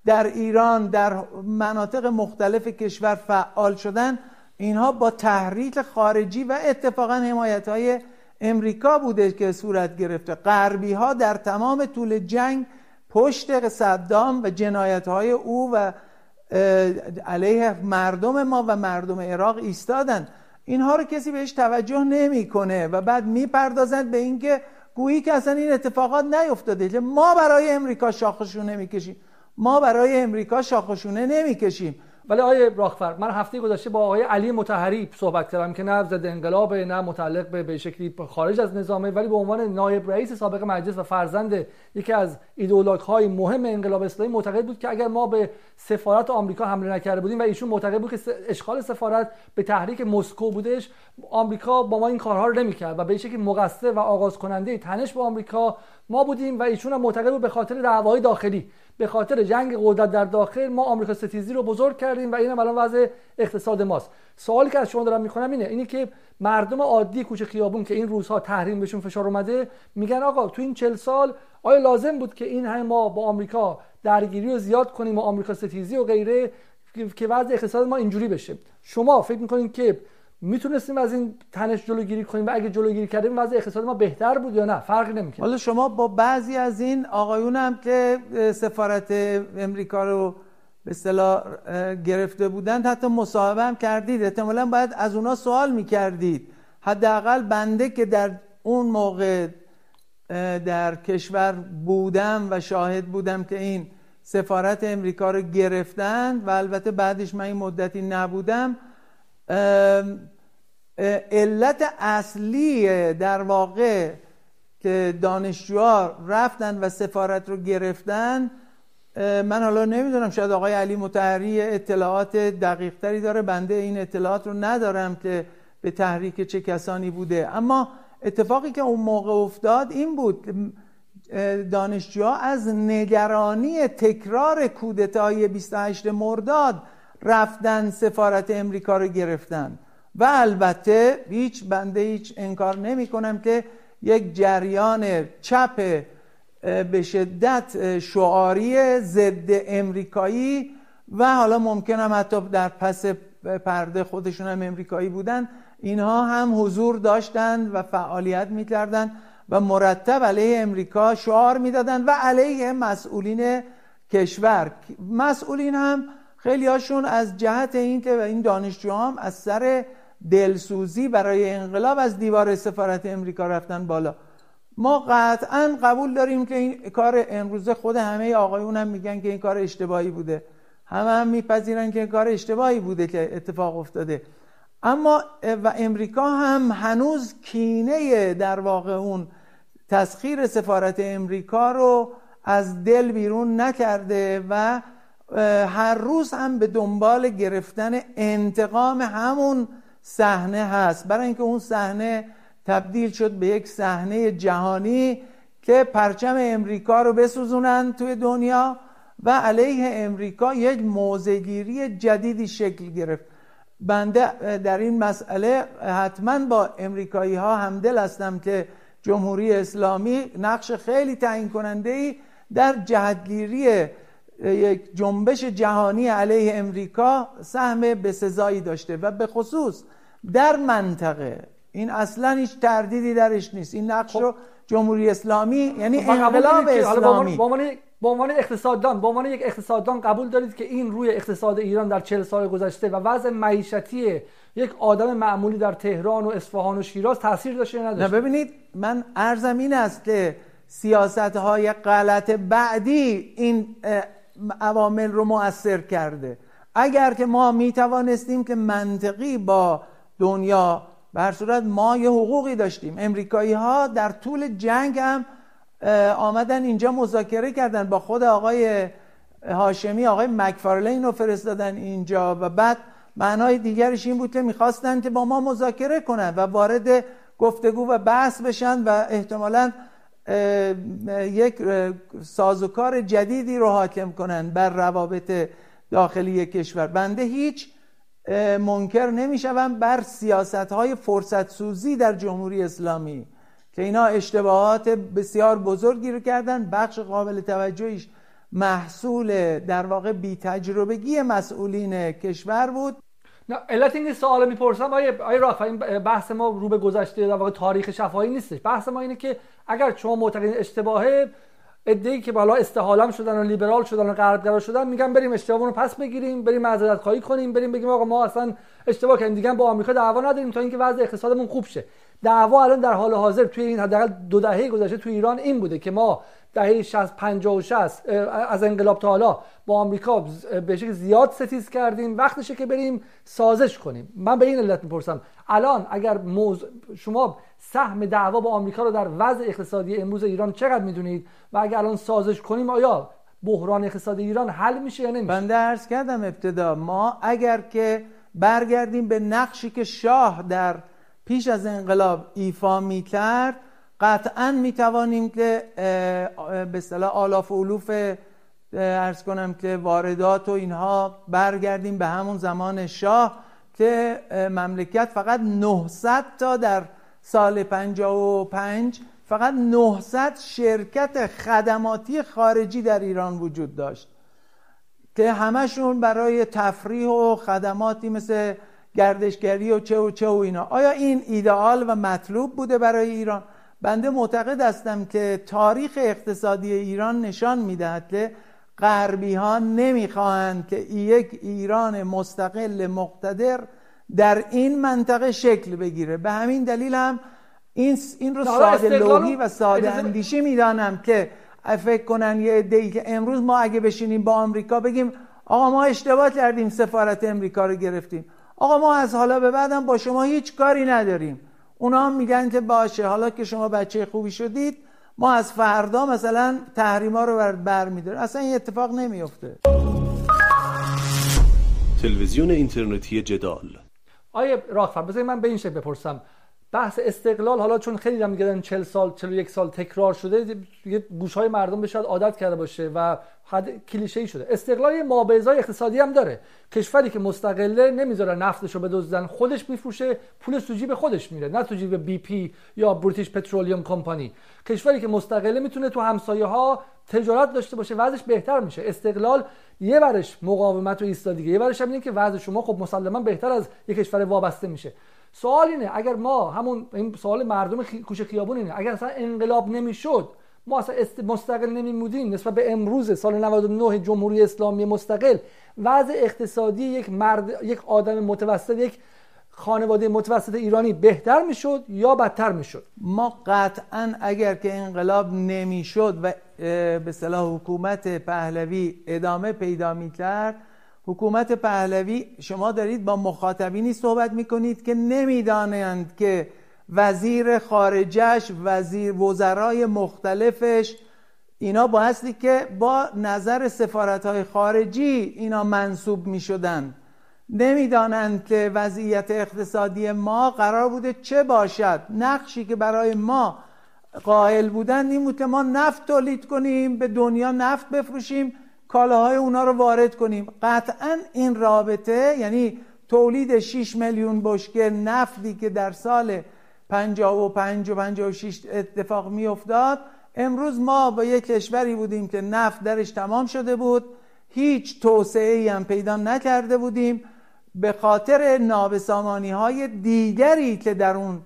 در ایران در مناطق مختلف کشور فعال شدن، اینها با تحریک خارجی و اتفاقا حمایت‌های امریکا بوده که صورت گرفته. غربی‌ها در تمام طول جنگ پشت صدام و جنایت‌های او و علیه مردم ما و مردم عراق ایستادن. اینها رو کسی بهش توجه نمیکنه و بعد میپردازند به اینکه گویی که اصلا این اتفاقات نیفتاده. ما برای امریکا شاخشونه میکشیم، ما برای امریکا شاخشونه نمیکشیم. ولی آقای راغفر، من هفته گذشته با آقای علی مطهری صحبت کردم که نه ضد انقلاب، نه متعلق به شکلی خارج از نظامه، ولی به عنوان نایب رئیس سابق مجلس و فرزند یکی از ایدئولوژهای مهم انقلاب اسلامی معتقد بود که اگر ما به سفارت آمریکا حمله نکرده بودیم و ایشون معتقد بود که اشغال سفارت به تحریک مسکو بودش، آمریکا با ما این کارها رو نمی‌کرد و به شکلی مقصر و آغاز کننده تنش با آمریکا ما بودیم، و ایشون هم معتقد بود به خاطر دعوای داخلی، به خاطر جنگ قدرت در داخل، ما آمریکا ستیزی رو بزرگ کردیم و اینم الان وضع اقتصاد ماست. سوالی که از شما دارم می‌کنم اینه که مردم عادی کوچه خیابون که این روزها تحریم بهشون فشار اومده، میگن آقا تو این 40 سال آیا لازم بود که این همه ما با آمریکا درگیری رو زیاد کنیم و آمریکا ستیزی و غیره که وضع اقتصاد ما اینجوری بشه؟ شما فکر می‌کنید که میتونستیم از این تنش جلوگیری کنیم و اگه جلوگیری کردیم وضع اقتصاد ما بهتر بود یا نه؟ فرق نمیکنه. حالا شما با بعضی از این آقایون هم که سفارت امریکا رو به اصطلاح گرفته بودند حتی مصاحبه هم کردید، احتمالاً باید از اونا سوال می‌کردید. حداقل بنده که در اون موقع در کشور بودم و شاهد بودم که این سفارت امریکا رو گرفتن و البته بعدش من این مدتی نبودم، علت اصلی در واقع که دانشجوها رفتن و سفارت رو گرفتن، من حالا نمیدونم، شاید آقای علی مطهری اطلاعات دقیق تری داره، بنده این اطلاعات رو ندارم که به تحریک چه کسانی بوده. اما اتفاقی که اون موقع افتاد این بود، دانشجوها از نگرانی تکرار کودتای 28 مرداد رفتن سفارت امریکا رو گرفتن. و البته بنده هیچ انکار نمی کنم که یک جریان چپ به شدت شعاری ضد امریکایی و حالا ممکن هم حتی در پس پرده خودشون هم امریکایی بودن، اینها هم حضور داشتند و فعالیت می‌کردند و مرتب علیه امریکا شعار می‌دادند و علیه مسئولین کشور. مسئولین هم خیلی هاشون از جهت این که این دانشجوها هم از سر دلسوزی برای انقلاب از دیوار سفارت امریکا رفتن بالا. ما قطعا قبول داریم که این کار امروزه، خود همه آقایون هم میگن که این کار اشتباهی بوده، هم میپذیرن که این کار اشتباهی بوده که اتفاق افتاده. اما و امریکا هم هنوز کینه در واقع اون تسخیر سفارت امریکا رو از دل بیرون نکرده و هر روز هم به دنبال گرفتن انتقام همون صحنه هست، برای اینکه اون صحنه تبدیل شد به یک صحنه جهانی که پرچم امریکا رو بسوزونن توی دنیا و علیه امریکا یک موضع‌گیری جدیدی شکل گرفت. بنده در این مسئله حتما با امریکایی ها همدل هستم که جمهوری اسلامی نقش خیلی تعیین کننده‌ای در جهتگیری یک جنبش جهانی علیه امریکا سهم بسزایی داشته و به خصوص در منطقه، این اصلا هیچ تردیدی درش نیست. این نقش رو جمهوری اسلامی، یعنی انقلاب اسلامی، به عنوان اقتصاددان، به عنوان یک اقتصاددان قبول دارید که این روی اقتصاد ایران در 40 سال گذشته و وضع معیشتی یک آدم معمولی در تهران و اصفهان و شیراز تاثیر داشته یا نداشته؟ نه، ببینید، من عرضم این است که سیاست‌های غلط بعدی این عوامل رو مؤثر کرده. اگر که ما میتوانستیم که منطقی با دنیا، به هر صورت ما یه حقوقی داشتیم. امریکایی ها در طول جنگ هم آمدن اینجا مذاکره کردن با خود آقای هاشمی، آقای مکفارلین رو فرستادن اینجا و بعد معنای دیگرش این بود که میخواستن که با ما مذاکره کنن و وارد گفتگو و بحث بشن و احتمالاً یک سازوکار جدیدی رو حاکم کنن بر روابط داخلی کشور. بنده هیچ منکر نمیشوم بر سیاست‌های فرصت‌سوزی در جمهوری اسلامی که اینا اشتباهات بسیار بزرگی رو کردن، بخش قابل توجهیش محصول در واقع بی‌تجربگی مسئولین کشور بود. نه، علت این سوال میپرسم آیه راغفر، این بحث ما رو به گذشته در واقع تاریخ شفاهی نیستش. بحث ما اینه که اگر شما معتقدین اشتباهه، ادعی که بالا استحالم شدن و لیبرال شدن و غربگرا شدن میگن بریم اشتباهمون رو پس بگیریم، بریم معذرت خواهی کنیم، بریم بگیم آقا ما اصلا اشتباه کردیم، دیگه با آمریکا دعوا نداریم تا اینکه وضع اقتصادمون خوب شه. دعوا الان در حال حاضر توی این حداقل دو دهه گذشته تو ایران این بوده که ما دهه 60 50 و 60 از انقلاب تا حالا با آمریکا به شکل زیاد ستیز کردیم، وقتشه که بریم سازش کنیم. من به این علت میپرسم الان اگر شما سهم دعوا با آمریکا رو در وضع اقتصادی امروز ایران چقدر میدونید و اگر الان سازش کنیم آیا بحران اقتصادی ایران حل میشه یا نمیشه؟ بنده عرض کردم ابتدا، ما اگر که برگردیم به نقشی که شاه در پیش از انقلاب ایفا میکرد، قطعا میتوانیم که به اصطلاح آلاف و علوف عرض کنم که واردات و اینها برگردیم به همون زمان شاه که مملکت فقط 900 تا در سال 55 فقط 900 شرکت خدماتی خارجی در ایران وجود داشت که همشون برای تفریح و خدماتی مثل گردشگری و چه و چه و اینا. آیا این ایدئال و مطلوب بوده برای ایران؟ بنده معتقد هستم که تاریخ اقتصادی ایران نشان میدهد که غربی ها نمیخواهند که یک ایران مستقل مقتدر در این منطقه شکل بگیره. به همین دلیل هم این رو ساده لوحی و ساده اندیشی میدانم که فکر کنن یه عده‌ای که امروز ما اگه بشینیم با آمریکا بگیم آقا ما اشتباه کردیم سفارت امریکا رو گرفتیم، آقا ما از حالا به بعدم با شما هیچ کاری نداریم، اونا میگن که باشه حالا که شما بچه خوبی شدید ما از فردا مثلا تحریما رو برمی‌داریم. اصلا این اتفاق نمیفته. تلویزیون اینترنتی جدال. آیه راغفر بذارید من به این شکل بپرسم، بحث استقلال حالا چون خیلی هم میگن 40 سال 41 سال تکرار شده، یه گوش‌های مردم بهش عادت کرده باشه و حد کلیشه‌ای شده. استقلال مابعضای اقتصادی هم داره. کشوری که مستقله نمیذاره نفتشو بدزدن، خودش میفروشه، پولش تو جیب خودش میره، نه تو جیب بی پی یا بریتیش پترولیوم کمپانی. کشوری که مستقله میتونه تو همسایه‌ها تجارت داشته باشه، وضعش بهتر میشه. استقلال یه ورش مقاومت و ایستادگی، یه ورش هم اینه که وضع شما خب مسلماً بهتر از یک کشور وابسته میشه. سوال اینه اگر ما همون این سوال مردم کوچه خیابون اینه، اگر اصلا انقلاب نمیشد، ما اصلا مستقل نمیمودیم، نسبت به امروز سال 99 جمهوری اسلامی مستقل، وضع اقتصادی یک مرد، یک آدم متوسط، یک خانواده متوسط ایرانی بهتر میشد یا بدتر میشد؟ ما قطعا اگر که انقلاب نمیشد و به اصطلاح حکومت پهلوی ادامه پیدا میکرد، حکومت پهلوی، شما دارید با مخاطبینی صحبت میکنید که نمیدانند که وزیر خارجش، وزیر وزرای مختلفش، اینا با هستی که با نظر سفارت‌های خارجی اینا منصوب میشدن، نمیدانند که وضعیت اقتصادی ما قرار بوده چه باشد. نقشی که برای ما قائل بودن این بود که ما نفت تولید کنیم، به دنیا نفت بفروشیم، کالاهای اونا رو وارد کنیم. قطعا این رابطه، یعنی تولید 6 میلیون بشکه نفتی که در سال 55 و 56 اتفاق می افتاد، امروز ما با یک کشوری بودیم که نفت درش تمام شده بود، هیچ توسعه‌ای هم پیدا نکرده بودیم به خاطر نابسامانی های دیگری که در اون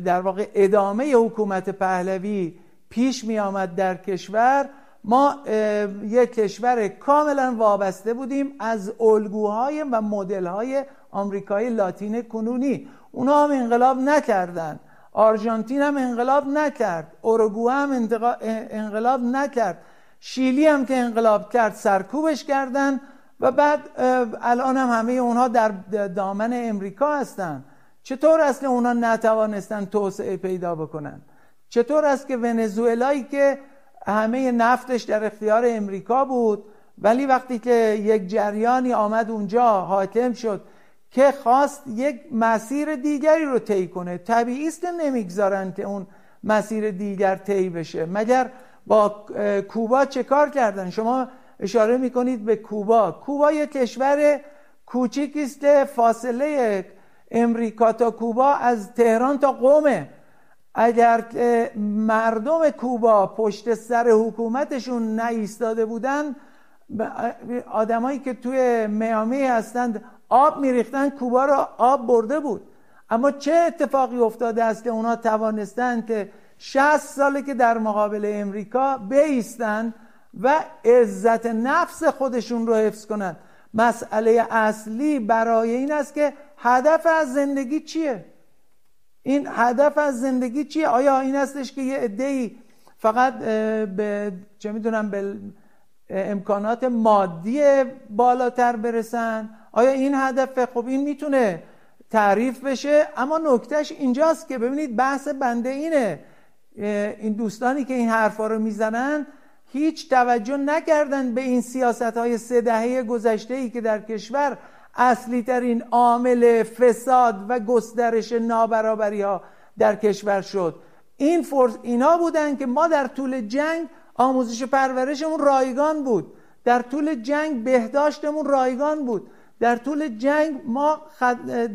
در واقع ادامه حکومت پهلوی پیش می آمد در کشور. ما یک کشور کاملا وابسته بودیم از الگوهای و مدل‌های آمریکای لاتین کنونی. اونا هم انقلاب نکردن، آرژانتین هم انقلاب نکرد، اوروگوئه هم انقلاب نکرد، شیلی هم که انقلاب کرد سرکوبش کردن و بعد الان هم همه اونها در دامن امریکا هستن. چطور اصلا اونا نتوانستن توسعه پیدا بکنن؟ چطور است که ونزوئلایی که همه نفتش در اختیار امریکا بود، ولی وقتی که یک جریانی آمد اونجا حاکم شد که خواست یک مسیر دیگری رو طی کنه، طبیعی است نمیگذارن که اون مسیر دیگر طی بشه. مگر با کوبا چه کار کردن؟ شما اشاره میکنید به کوبا. کوبا یک کشور کوچیکی است، فاصله امریکا تا کوبا از تهران تا قمه. اگر مردم کوبا پشت سر حکومتشون نایستاده بودن، آدمایی که توی میامی هستند آب میریختن، کوبا رو آب برده بود. اما چه اتفاقی افتاده است که اونا توانستند که 60 ساله که در مقابل امریکا بایستند و عزت نفس خودشون رو حفظ کنند. مسئله اصلی برای این است که هدف از زندگی چیه؟ این هدف از زندگی چیه؟ آیا این هستش که یه عده‌ای فقط به چه میدونم به امکانات مادی بالاتر برسن؟ آیا این هدفه؟ خب این میتونه تعریف بشه، اما نکتهش اینجاست که ببینید بحث بنده اینه، این دوستانی که این حرفا رو میزنن هیچ توجه نکردن به این سیاست‌های 3 دهه گذشته‌ای که در کشور اصلی ترین عامل فساد و گسترش نابرابری ها در کشور شد. این فرصت اینا بودن که ما در طول جنگ آموزش و پرورشمون رایگان بود، در طول جنگ بهداشتمون رایگان بود، در طول جنگ ما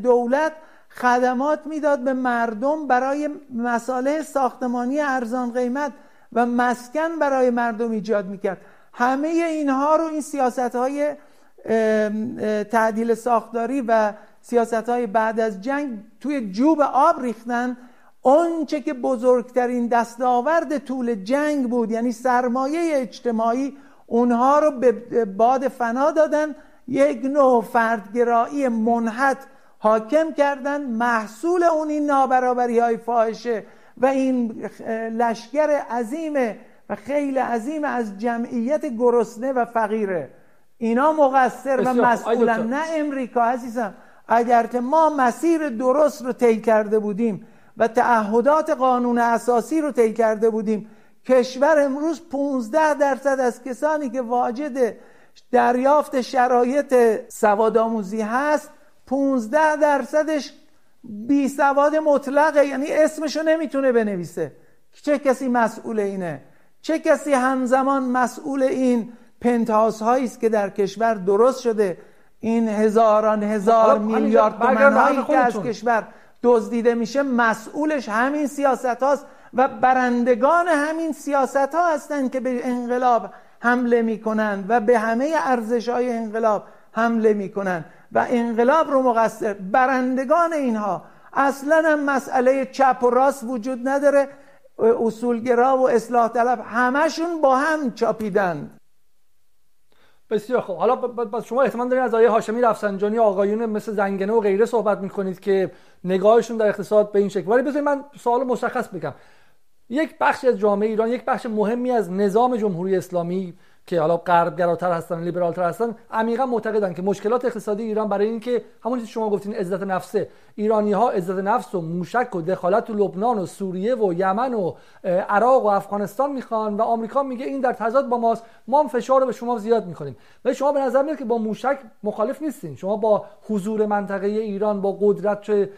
دولت خدمات میداد به مردم برای مساله ساختمانی ارزان قیمت و مسکن برای مردم ایجاد میکرد. همه اینها رو این سیاست‌های تعدیل ساختاری و سیاست‌های بعد از جنگ توی جوب آب ریختن. اون چه که بزرگترین دستاورد طول جنگ بود، یعنی سرمایه اجتماعی، اونها رو به باد فنا دادن، یک نوع فردگرایی منحت حاکم کردن. محصول اون این نابرابری‌های فاحشه و این لشگر عظیم و خیلی عظیم از جمعیت گرسنه و فقیره. اینا مقصر و مسئولن، نه امریکا عزیزم. اگر که ما مسیر درست رو طی کرده بودیم و تعهدات قانون اساسی رو طی کرده بودیم، کشور امروز 15% از کسانی که واجد دریافت شرایط سوادآموزی هست 15%ش بی سواد مطلقه، یعنی اسمشو نمیتونه بنویسه. چه کسی مسئول اینه؟ چه کسی همزمان مسئول این پنتهاوس‌هایی است که در کشور درست شده، این هزاران هزار میلیارد تومن‌هایی که از کشور دزدیده میشه؟ مسئولش همین سیاست‌هاست و برندگان همین سیاست‌ها هستند که به انقلاب حمله میکنند و به همه ارزش‌های انقلاب حمله میکنند و انقلاب رو مقصر برندگان اینها. اصلاً هم مسئله چپ و راست وجود نداره، اصولگرا و اصلاح طلب همشون با هم چاپیدن. بسیار خب، حالا شما احتمال دارین از آقای هاشمی رفسنجانی، آقایون مثل زنگنه و غیره صحبت میکنید که نگاهشون در اقتصاد به این شکل. ولی بذارید من سوال مشخص بگم. یک بخش از جامعه ایران، یک بخش مهمی از نظام جمهوری اسلامی که حالا غربگراتر هستن، لیبرالتر هستن، عمیقا معتقدن که مشکلات اقتصادی ایران برای اینکه همون چیزی شما گفتین عزت نفسه، ایرانی‌ها عزت نفس و موشک و دخالت تو لبنان و سوریه و یمن و عراق و افغانستان میخوان و آمریکا میگه این در تضاد با ماست، ما هم فشار رو به شما زیاد میکنیم. ولی شما به نظر میاد که با موشک مخالف نیستین، شما با حضور منطقه ایران، با قدرت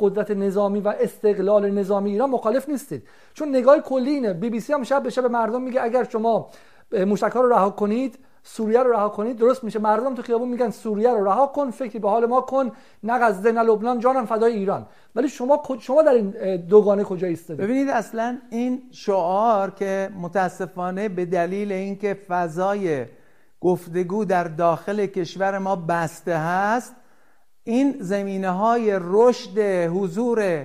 قدرت نظامی و استقلال نظامی ایران مخالف نیستید، چون نگاه کلی اینه. BBC هم شب به شب مردم میگه اگر شما موشک ها رو رها کنید، سوریه رو رها کنید، درست میشه. مردم تو خیابون میگن سوریه رو رها کن، فکری به حال ما کن، نه غزه نه لبنان، جانم فدای ایران. ولی شما در این دوگانه کجا ایستید؟ ببینید اصلا این شعار که متاسفانه به دلیل اینکه فضای گفتگو در داخل کشور ما بسته هست، این زمینه‌های رشد حضور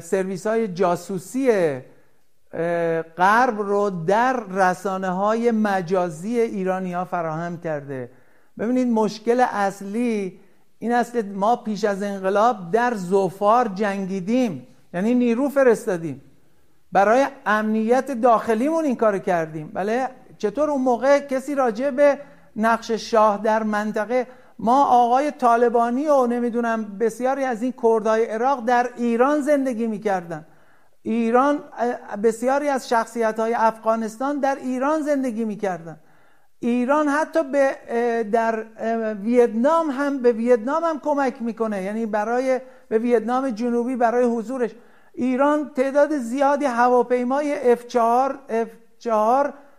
سرویس‌های جاسوسی غرب رو در رسانه‌های مجازی ایرانی‌ها فراهم کرده. ببینید مشکل اصلی این است که ما پیش از انقلاب در ظفار جنگیدیم، یعنی نیرو فرستادیم برای امنیت داخلیمون، این کارو کردیم. بله چطور اون موقع کسی راجع به نقش شاه در منطقه، ما آقای طالبانی و نمیدونم بسیاری از این کردهای عراق در ایران زندگی می‌کردن، ایران بسیاری از شخصیت‌های افغانستان در ایران زندگی می‌کردن، ایران حتی در ویتنام هم کمک می‌کنه، یعنی برای به ویتنام جنوبی برای حضورش. ایران تعداد زیادی هواپیمای F4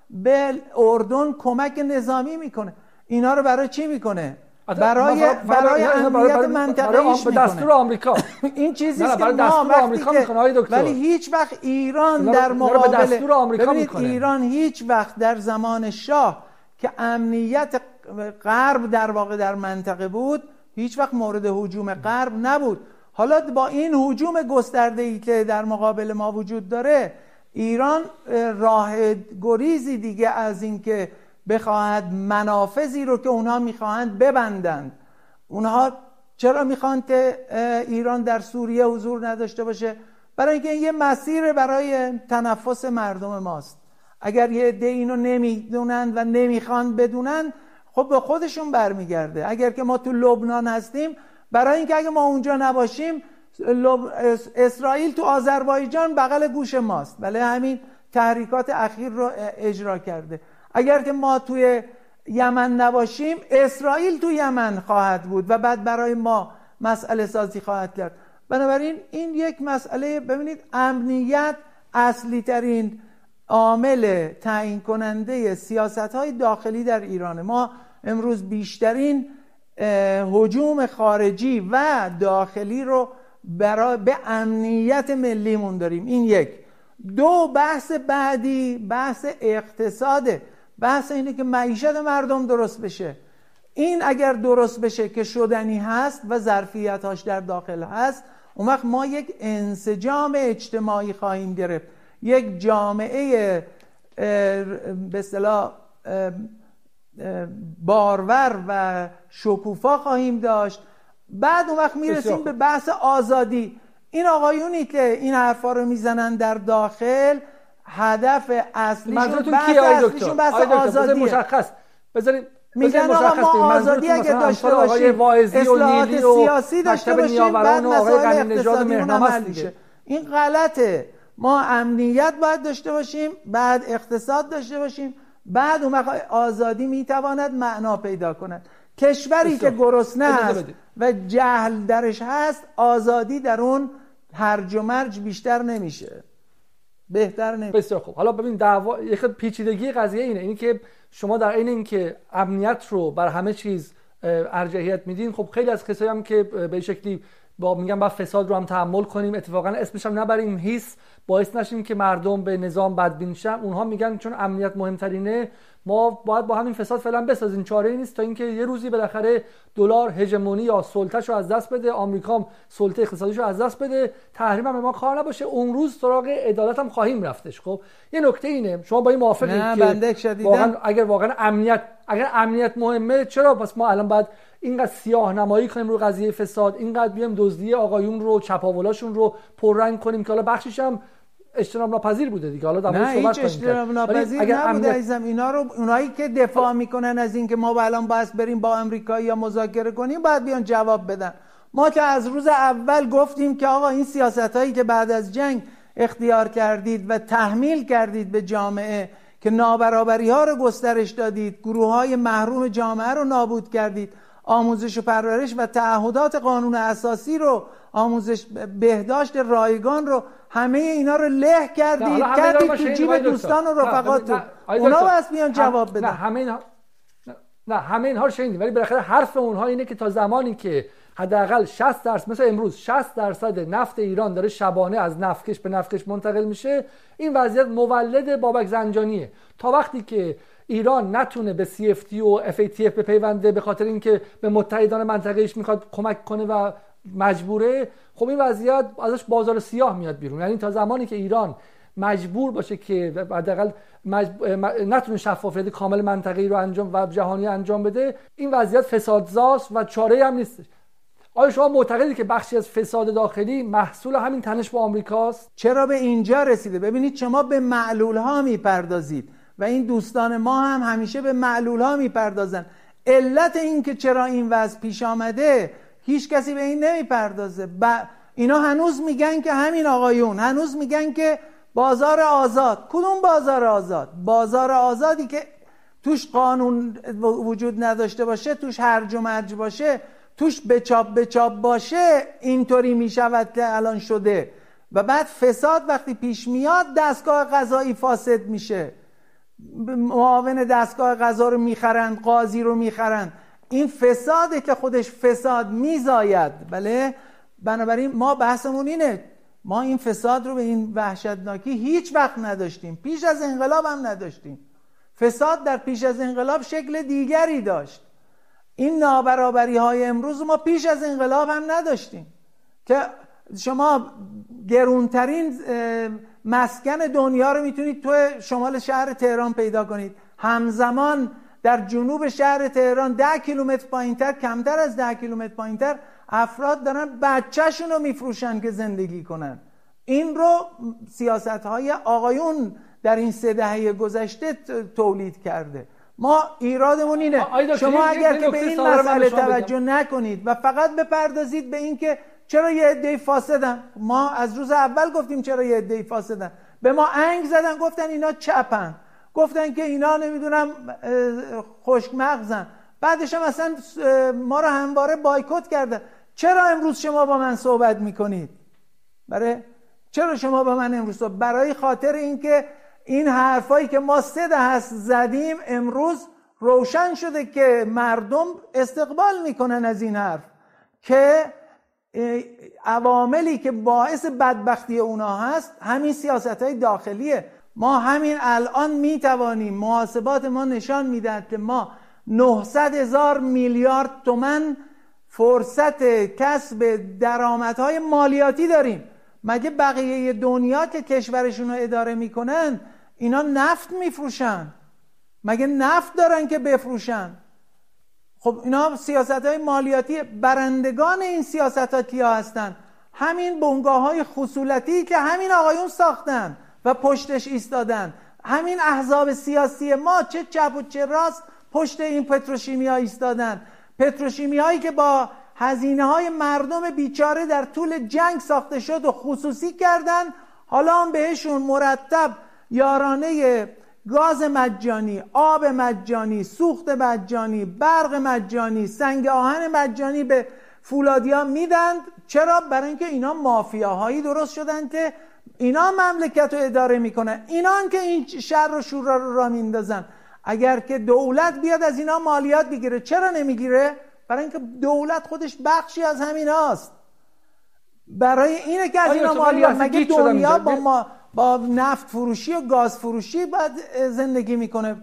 به اردن کمک نظامی می‌کنه. اینا رو برای چی می‌کنه؟ برای امنیت منطقه‌ایش می‌کنه، دستور آمریکا. این چیزی است که دستور آمریکا می‌خونه های دکتر. ولی هیچ وقت ایران در مقابل دستور آمریکا می‌کنه. ایران هیچ وقت در زمان شاه که امنیت غرب در واقع در منطقه بود، هیچ وقت مورد هجوم غرب نبود. حالا با این هجوم گسترده‌ای که در مقابل ما وجود داره، ایران راه گریزی دیگه از اینکه بخواهد منافذی رو که اونها میخواهند ببندند. اونها چرا میخواهند که ایران در سوریه حضور نداشته باشه؟ برای اینکه یه مسیر برای تنفس مردم ماست. اگر یه عده اینو نمیدونند و نمیخوان بدونند، خب به خودشون برمیگرده. اگر که ما تو لبنان هستیم، برای اینکه اگه ما اونجا نباشیم اسرائیل تو آذربایجان بغل گوش ماست، بله همین تحریکات اخیر رو اجرا کرده. اگر که ما توی یمن نباشیم، اسرائیل توی یمن خواهد بود و بعد برای ما مسئله سازی خواهد کرد. بنابراین این یک مسئله. ببینید امنیت اصلی ترین عامل تعیین کننده سیاست‌های داخلی در ایرانه. ما امروز بیشترین هجوم خارجی و داخلی رو برای به امنیت ملیمون داریم. این یک. دو، بحث بعدی بحث اقتصاده. بحث اینه که معیشت مردم درست بشه. این اگر درست بشه که شدنی هست و ظرفیتاش در داخل هست، اون وقت ما یک انسجام اجتماعی خواهیم گرفت، یک جامعه به اصطلاح بارور و شکوفا خواهیم داشت. بعد اون وقت میرسیم به بحث آزادی. این آقایونی که این حرفا رو میزنن در داخل، هدف اصلیشون بحث آزادیه. مشخص بذارید، میگن آقا ما آزادی اگه داشته باشیم، اصلاحات سیاسی داشته باشیم، بعد مسائل اقتصادیمون هم حل میشه. این غلطه. ما امنیت باید داشته باشیم، بعد اقتصاد داشته باشیم، بعد اون آزادی میتواند معنا پیدا کند. کشوری که گرسنه است و جهل درش هست، آزادی در اون هرج و مرج بیشتر نمیشه، بهتر نمیشه. بسیار خوب. حالا ببین دعوا، یک پیچیدگی قضیه اینه، اینی که شما در عین اینکه امنیت رو بر همه چیز ارجحیت میدین، خب خیلی از کسایی هم که به شکلی با میگن با فساد رو هم تحمل کنیم، اتفاقا اسمش هم نبریم، هیس باعث نشیم که مردم به نظام بدبین شن، اونها میگن چون امنیت مهمترینه ما باید با همین فساد فعلا بسازیم، چاره‌ای نیست تا اینکه یه روزی بالاخره دلار هژمونی یا سلطه‌شو از دست بده، آمریکا سلطه اقتصادیشو از دست بده، تحریم هم ما کار نباشه، اون روز سراغ عدالت هم خواهیم رفتش. خب یه نکته اینه، شما با این موافقید که واقعا اگر امنیت مهمه، چرا پس ما الان باید اینقدر سیاه نمایی کنیم رو قضیه فساد، اینقدر بیایم دزدی آقایون رو، چپاولاشون رو پررنگ کنیم که حالا بخشش هم اجتناب ناپذیر بوده دیگه. حالا در مورد صحبت کنیم، اگر عزیزم اینا رو، اونایی که دفاع میکنن از این که ما الان باید بریم با آمریکایی یا مذاکره کنیم، باید بیان جواب بدن. ما که از روز اول گفتیم که آقا این سیاستایی که بعد از جنگ اختیار کردید و تحمیل کردید به جامعه، که نابرابری‌ها رو گسترش دادید، گروه‌های محروم جامعه رو نابود کردید، آموزش و پرورش و تعهدات قانون اساسی رو، آموزش، بهداشت رایگان رو، همه اینا رو له کردید تو جیب دوستان و رفقاتون. اونا واسه میان جواب بدن. نه همه اینها رو شنیدیم، ولی بالاخره حرف اونها اینه که تا زمانی که حداقل 60% مثلا امروز 60% نفت ایران داره شبانه از نفتکش به نفتکش منتقل میشه، این وضعیت مولد بابک زنجانیه. تا وقتی که ایران نتونه به CFT و FATF بپیونده به خاطر اینکه به متحدان منطقه‌ایش میخواد کمک کنه و مجبوره، خب این وضعیت ازش بازار سیاه میاد بیرون. یعنی تا زمانی که ایران مجبور باشه که حداقل نتونه شفافیت کامل منطقه‌ای رو انجام و جهانی انجام بده، این وضعیت فسادزاست و چاره‌ای هم نیست. آیا شما معتقدید که بخشی از فساد داخلی محصول همین تنش با آمریکاست؟ چرا به اینجا رسیده؟ ببینید شما به معلول‌ها میپردازید و این دوستان ما هم همیشه به معلول‌ها میپردازن. علت این که چرا این وضع پیش آمده، هیچ کسی به این نمیپردازه. اینا هنوز میگن که، همین آقایون هنوز میگن که بازار آزاد. کدوم بازار آزاد؟ بازار آزادی که توش قانون وجود نداشته باشه، توش هرج و مرج باشه، توش بچاپ باشه، اینطوری میشود که الان شده. و بعد فساد وقتی پیش میاد، دستگاه قضایی فاسد میشه، معاون دستگاه قضا رو میخرن، قاضی رو میخرن. این فساده که خودش فساد میزاید. بله، بنابراین ما بحثمون اینه، ما این فساد رو به این وحشتناکی هیچ وقت نداشتیم، پیش از انقلاب هم نداشتیم. فساد در پیش از انقلاب شکل دیگری داشت. این نابرابری های امروز ما پیش از انقلاب هم نداشتیم، که شما گرونترین مسکن دنیا رو میتونید تو شمال شهر تهران پیدا کنید، همزمان در جنوب شهر تهران 10 کیلومتر پایینتر، کمتر از 10 کیلومتر پایینتر، افراد دارن بچه‌شون رو میفروشن که زندگی کنن. این رو سیاست‌های آقایون در این 3 دهه گذشته تولید کرده. ما ایرادمون اینه، شما اگر که به این مسئله توجه نکنید و فقط بپردازید به این که چرا یه عده فاسدن، ما از روز اول گفتیم چرا یه عده فاسدن، به ما انگ زدن، گفتن اینا چپن، گفتن که اینا نمیدونم خشک مغزن، بعدش هم اصلا ما رو همواره بایکوت کردن. چرا امروز شما با من صحبت میکنید؟ برای خاطر اینکه این حرفایی که ما 3 دهه زدیم امروز روشن شده که مردم استقبال میکنن از این حرف، که عواملی که باعث بدبختی اونا هست همین سیاست‌های داخلیه. ما همین الان میتوانیم، محاسبات ما نشان میدهد که ما 900,000 میلیارد تومان فرصت کسب درآمدهای مالیاتی داریم. مگه بقیه دنیا که کشورشون رو اداره میکنن، اینا نفت میفروشن، مگه نفت دارن که بفروشن؟ خب اینا سیاست‌های مالیاتی، برندگان این سیاست‌ها کیا هستن؟ همین بنگاه‌های خصولتی که همین آقایون ساختن و پشتش ایستادن، همین احزاب سیاسی ما چه چپ و چه راست پشت این پتروشیمی‌ها ایستادن، پتروشیمی‌هایی که با هزینه‌های مردم بیچاره در طول جنگ ساخته شد و خصوصی کردن، حالا هم بهشون مرتب یارانه گاز مجانی، آب مجانی، سوخت مجانی، برق مجانی، سنگ آهن مجانی به فولادیا میدند. چرا؟ برای اینکه اینا مافیاهایی درست شدن که اینا مملکت رو اداره میکنن، اینان که این شر و شور رو را میندازن. اگر که دولت بیاد از اینا مالیات بگیره، چرا نمیگیره؟ برای اینکه دولت خودش بخشی از همین هاست. برای اینه که از اینا مالیات، مگه دنیا با ما با نفت فروشی و گاز فروشی باید زندگی میکنه؟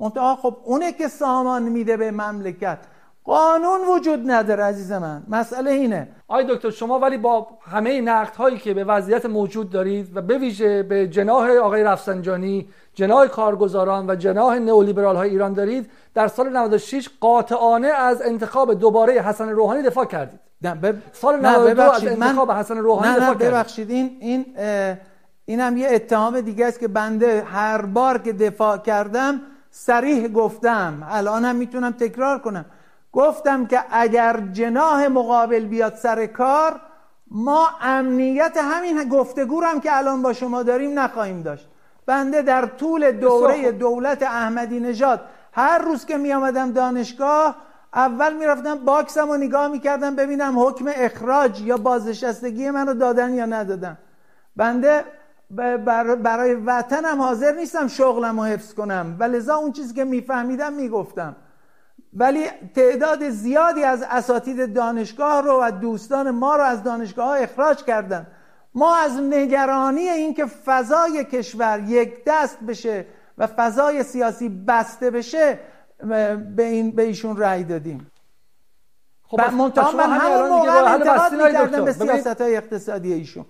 منتها خب اونه که سامان میده به مملکت، قانون وجود نداره عزیز من. مسئله اینه. آی دکتر، شما ولی با همه نقدهایی که به وضعیت موجود دارید و به ویژه به جناح آقای رفسنجانی، جناح کارگزاران و جناح نئولیبرال های ایران دارید، در سال 96 قاطعانه از انتخاب دوباره حسن روحانی دفاع کردید. سال 92 از انتخاب حسن روحانی دفاع کردید. ببخشید، این هم یه اتهام دیگه است که بنده هر بار که دفاع کردم صریح گفتم، الان هم میتونم تکرار کنم، گفتم که اگر جناح مقابل بیاد سر کار، ما امنیت همین گفتگو هم که الان با شما داریم نخواهیم داشت. بنده در طول دوره دولت احمدی نژاد هر روز که می آمدم دانشگاه، اول می رفتم باکسم رو نگاه می کردم ببینم حکم اخراج یا بازنشستگی من رو دادن یا ندادن. بنده برای وطنم حاضر نیستم شغلم رو حفظ کنم، ولذا اون چیزی که می فهمیدم می گفتم. ولی تعداد زیادی از اساتید دانشگاه رو و دوستان ما رو از دانشگاه ها اخراج کردن. ما از نگرانی این که فضای کشور یک دست بشه و فضای سیاسی بسته بشه به ایشون رأی دادیم. خب منتها من همون موقع انتقاد می‌کردم به سیاست‌های اقتصادی ایشون.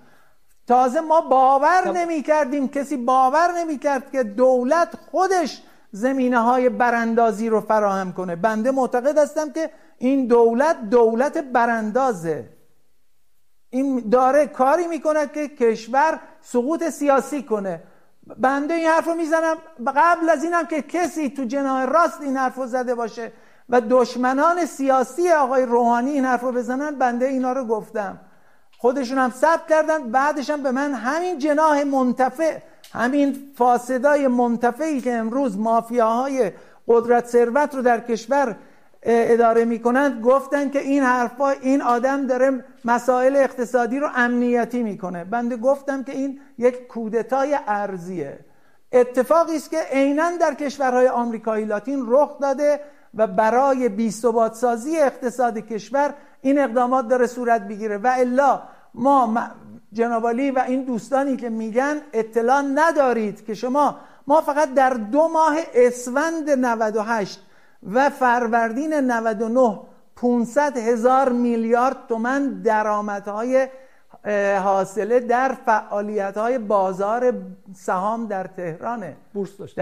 تازه ما باور نمی‌کردیم، کسی باور نمی‌کرد که دولت خودش زمینه‌های براندازی رو فراهم کنه. بنده معتقد هستم که این دولت براندازه، این داره کاری میکنه که کشور سقوط سیاسی کنه. بنده این حرف رو میزنم قبل از اینم که کسی تو جناح راست این حرف رو زده باشه و دشمنان سیاسی آقای روحانی این حرف رو بزنن. بنده اینا رو گفتم، خودشون هم ثبت کردن، بعدش هم به من همین جناح منتفع، همین فاسدای منتفعی که امروز مافیاهای قدرت ثروت رو در کشور اداره میکنند، گفتن که این حرفا، این آدم داره مسائل اقتصادی رو امنیتی میکنه. بنده گفتم که این یک کودتای ارضیه، اتفاقی است که عیناً در کشورهای آمریکای لاتین رخ داده و برای بی‌ثبات سازی اقتصاد کشور این اقدامات داره صورت میگیره. و الا ما جنابالی و این دوستانی که میگن اطلاع ندارید که شما، ما فقط در 2 ماه اسفند 98 و فروردین 99 500,000 میلیارد تومان درآمدهای حاصله در فعالیت‌های بازار سهام در تهران بورس داشت.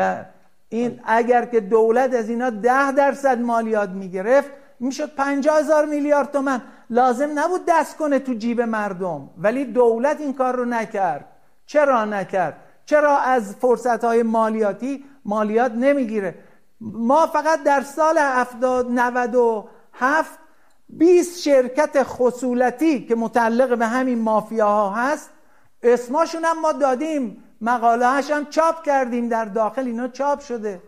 این اگر که دولت از اینا 10% مالیات میگرفت، میشد 50,000 میلیارد تومان. لازم نبود دست کنه تو جیب مردم، ولی دولت این کار رو نکرد. چرا نکرد؟ چرا از فرصت‌های مالیاتی مالیات نمیگیره؟ ما فقط در سال 97 20 شرکت خصولتی که متعلق به همین مافیاها هست، اسماشون هم ما دادیم، مقاله هاش هم چاپ کردیم، در داخل اینا چاپ شده.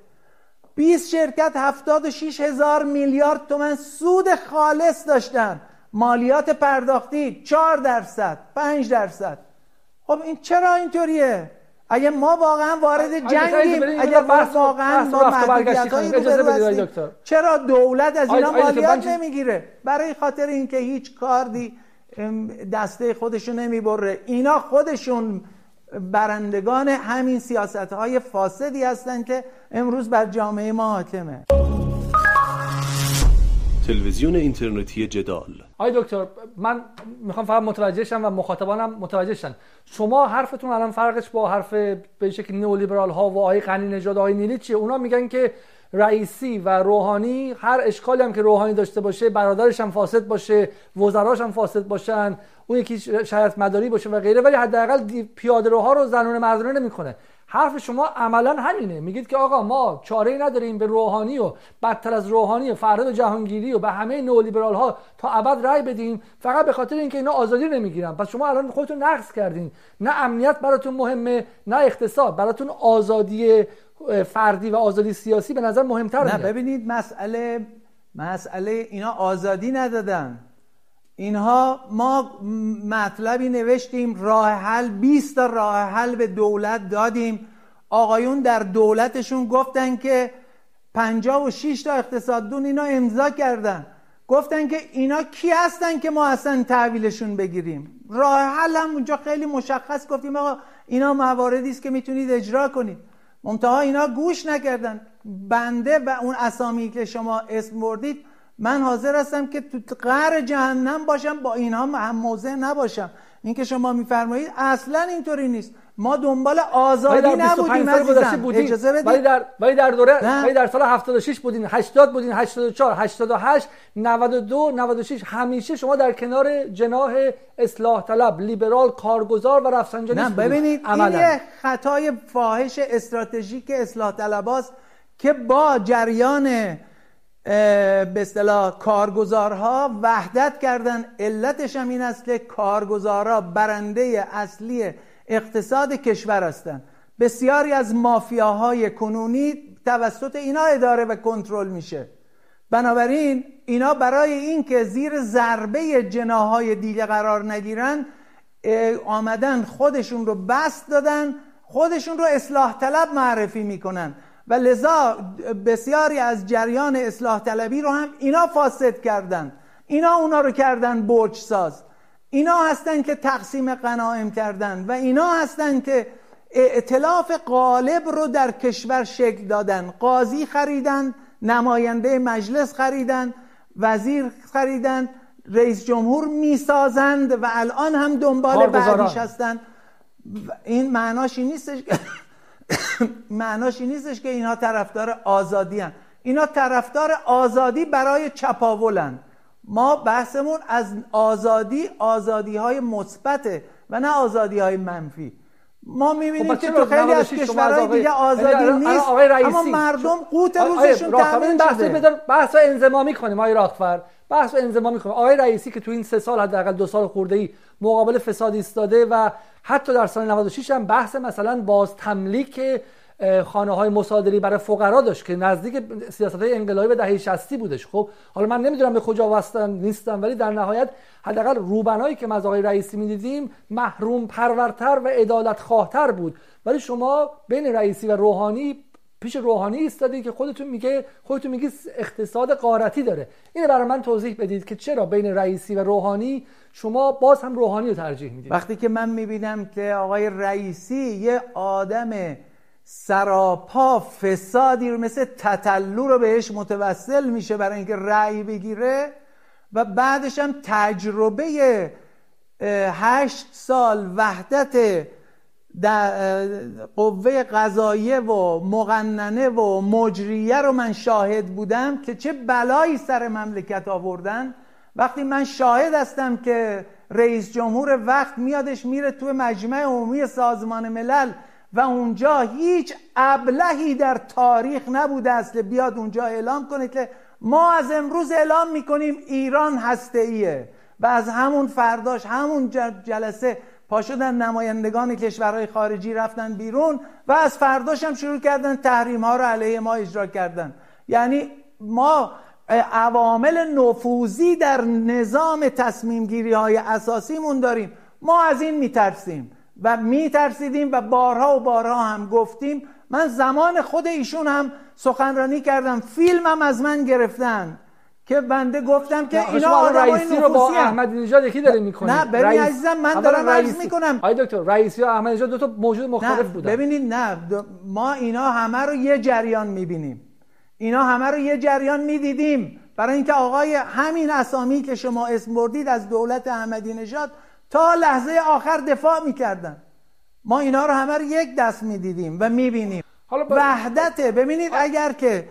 20 شرکت 76,000 میلیارد تومان سود خالص داشتن، مالیات پرداختی 4%، 5%. خب این چرا اینطوریه؟ اگه ما واقعا وارد جنگیم، اگه واقعا ما محدودیت‌های رو هستیم، چرا دولت از اینا مالیات نمیگیره؟ برای خاطر اینکه هیچ کاری دسته خودشون نمیبره. اینا خودشون برندگان همین سیاست‌های فاسدی هستن که امروز بر جامعه ما حاکمه. تلویزیون اینترنتی جدال. آی دکتر، من میخوام فقط متوجه شم و مخاطبانم متوجه شن، شما حرفتون الان فرقش با حرف به شکلی نئولیبرال ها و آقای قنی نژاد و آقای نیلی چیه؟ اونا میگن که رئیسی و روحانی هر اشکالی هم که روحانی داشته باشه، برادرش هم فاسد باشه، وزراش هم فاسد باشن، اون یکی شریعت مداری باشه و غیره، ولی حداقل پیاده‌روها رو زنونه مردونه نمیکنه. حرف شما عملا همینه، میگید که آقا ما چاره‌ای نداریم، به روحانی و بدتر از روحانی فرهاد جهانگیری و به همه نئولیبرال ها تا ابد رأی بدیم، فقط به خاطر اینکه اینا آزادی نمیگیرن. پس شما الان خودتون نقص کردین، نه امنیت براتون مهمه نه اقتصاد، براتون آزادی فردی و آزادی سیاسی به نظر مهمتر میاد. نه ببینید، مسئله اینا آزادی ندادن، اینها ما مطلبی نوشتیم، راه حل 20 تا راه حل به دولت دادیم، آقایون در دولتشون گفتن که 56 تا اقتصاددون اینا امضا کردن، گفتن که اینا کی هستن که ما اصلا تحویلشون بگیریم. راه حل هم اونجا خیلی مشخص گفتیم آقا اینا مواردی است که میتونید اجرا کنید، منتها اینا گوش نکردن. بنده و اون اسامی که شما اسم بردید، من حاضر هستم که تو قعر جهنم باشم، با اینها هم موضع نباشم. اینکه شما میفرمایید اصلا اینطوری نیست، ما دنبال آزادی نبودیم عزیزم، اجازه بدید. ولی در دوره، ولی در سال 76 بودین، 80 بودین، 84 88 92 96 همیشه شما در کنار جناح اصلاح طلب، لیبرال، کارگزار و رفسنجانی بودید. ببینید این یه خطای فاحش استراتژیک اصلاح طلباست که با جریان به اصطلاح کارگزارها وحدت کردن. علتش هم این است که کارگزارها برنده اصلی اقتصاد کشور هستند. بسیاری از مافیاهای کنونی توسط اینا اداره و کنترل میشه. بنابراین اینا برای اینکه زیر ضربه جناحهای دیگه قرار نگیرن، آمدن خودشون رو بست دادن، خودشون رو اصلاح طلب معرفی میکنن و لذا بسیاری از جریان اصلاح طلبی رو هم اینا فاسد کردن، اینا اونا رو کردن برج ساز، اینا هستن که تقسیم غنایم کردن و اینا هستن که ائتلاف غالب رو در کشور شکل دادن. قاضی خریدن، نماینده مجلس خریدن، وزیر خریدن، رئیس جمهور میسازند و الان هم دنبال بعدیش هستن. این معناش این نیستش معناش این نیستش که اینها طرفدار آزادی هستند، اینا طرفدار آزادی برای چپاولند. ما بحثمون از آزادی های مثبته و نه آزادی های منفی. ما میبینیم که تو خیلی از کشورهای دیگه آزادی نیست، اما مردم قوت روزشون تامین شده. بحث رو انضمامی کنیم آقای راغفر، بحث رو انضمامی کنیم. آقای رئیسی که تو این 3 سال حداقل 2 سال خورده‌ای مقابل فساد ایستاده و حتی در سال 96 هم بحث مثلا باز تملیک خانه‌های مصادری برای فقرا داشت که نزدیک سیاست‌های انقلابی به دهه 60 بودش. خب حالا من نمیدونم به کجا وصلن نیستم، ولی در نهایت حداقل روبنایی که ما از آقای رئیسی می‌دیدیم محروم پرورتر و عدالت خواهتر بود. ولی شما بین رئیسی و روحانی، پیش روحانی ایستادید که خودتون میگی اقتصاد غارتی داره. اینو برای من توضیح بدید که چرا بین رئیسی و روحانی شما باز هم روحانی رو ترجیح میدید؟ وقتی که من می‌بینم که آقای رئیسی یه آدم سراپا فسادی رو مثل تتلو رو بهش متوسل میشه برای اینکه رأی بگیره و بعدش هم تجربه 8 سال وحدت قوه قضاییه و مقننه و مجریه رو من شاهد بودم که چه بلایی سر مملکت آوردن. وقتی من شاهد هستم که رئیس جمهور وقت میادش میره توی مجمع عمومی سازمان ملل و اونجا هیچ ابلهی در تاریخ نبوده است که بیاد اونجا اعلام کنه که ما از امروز اعلام میکنیم ایران هسته‌ایه و از همون فرداش همون جلسه پاشدن نمایندگان کشورهای خارجی رفتن بیرون و از فرداش هم شروع کردن تحریم‌ها رو علیه ما اجرا کردن. یعنی ما عوامل نفوذی در نظام تصمیم‌گیری‌های اساسیمون داریم، ما از این میترسیم و میترسیدیم و بارها هم گفتیم. من زمان خود ایشون هم سخنرانی کردم، فیلمم از من گرفتن که بنده گفتم که اینا آدمای نفوذی رو با احمدی نژاد یکی داره میکنه. نه ببین عزیزم، من دارم عرض میکنم آقای دکتر، رئیسی و احمدی نژاد دو تا موجود مختلف بودن. ببینید نه، ما اینا همه رو یه جریان میبینیم، اینا همه رو یه جریان میدیدیم برای اینکه آقای همین اسامی که شما اسم بردید از دولت احمدی نژاد تا لحظه آخر دفاع میکردن. ما اینا رو همه رو یک دست میدیدیم و میبینیم. وحدته. ببینید اگر که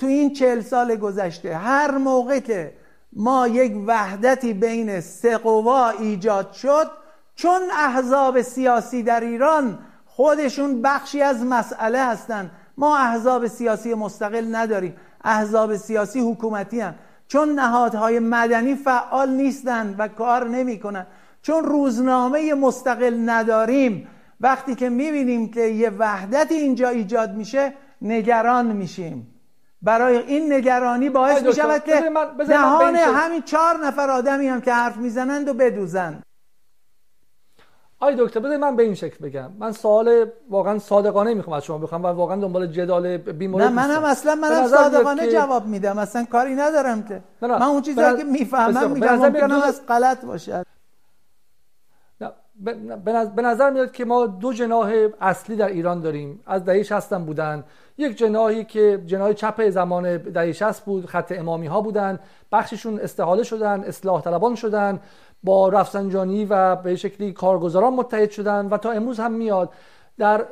تو این 40 سال گذشته هر موقع که ما یک وحدتی بین سه قوا ایجاد شد، چون احزاب سیاسی در ایران خودشون بخشی از مسئله هستن، ما احزاب سیاسی مستقل نداریم، احزاب سیاسی حکومتی هستن، چون نهادهای مدنی فعال نیستن و کار نمی کنن، چون روزنامه مستقل نداریم، وقتی که میبینیم که یه وحدت اینجا ایجاد میشه نگران میشیم. برای این نگرانی باعث میشود که دهان همین 4 نفر آدمی هم که حرف میزنند و بدوزند. آی دکتر بذارید من به این شکل بگم، من سوال واقعا صادقانه میخوام از شما بخوام و واقعا دنبال جدال بیمورد نیستم. نه منم اصلا صادقانه جواب میدم، اصلا کاری ندارم که من اون چیزی که میفهمم میگم، ممکنه از غلط باشه. به نظر میاد که ما دو جناح اصلی در ایران داریم، از دهه 60 بودن، یک جناحی که جناح چپ زمان دهه 60 بود، خط امامی ها بودن، بخششون استحاله شدن، اصلاح طلبان شدن، با رفسنجانی و به شکلی کارگزاران متحد شدن و تا امروز هم میاد در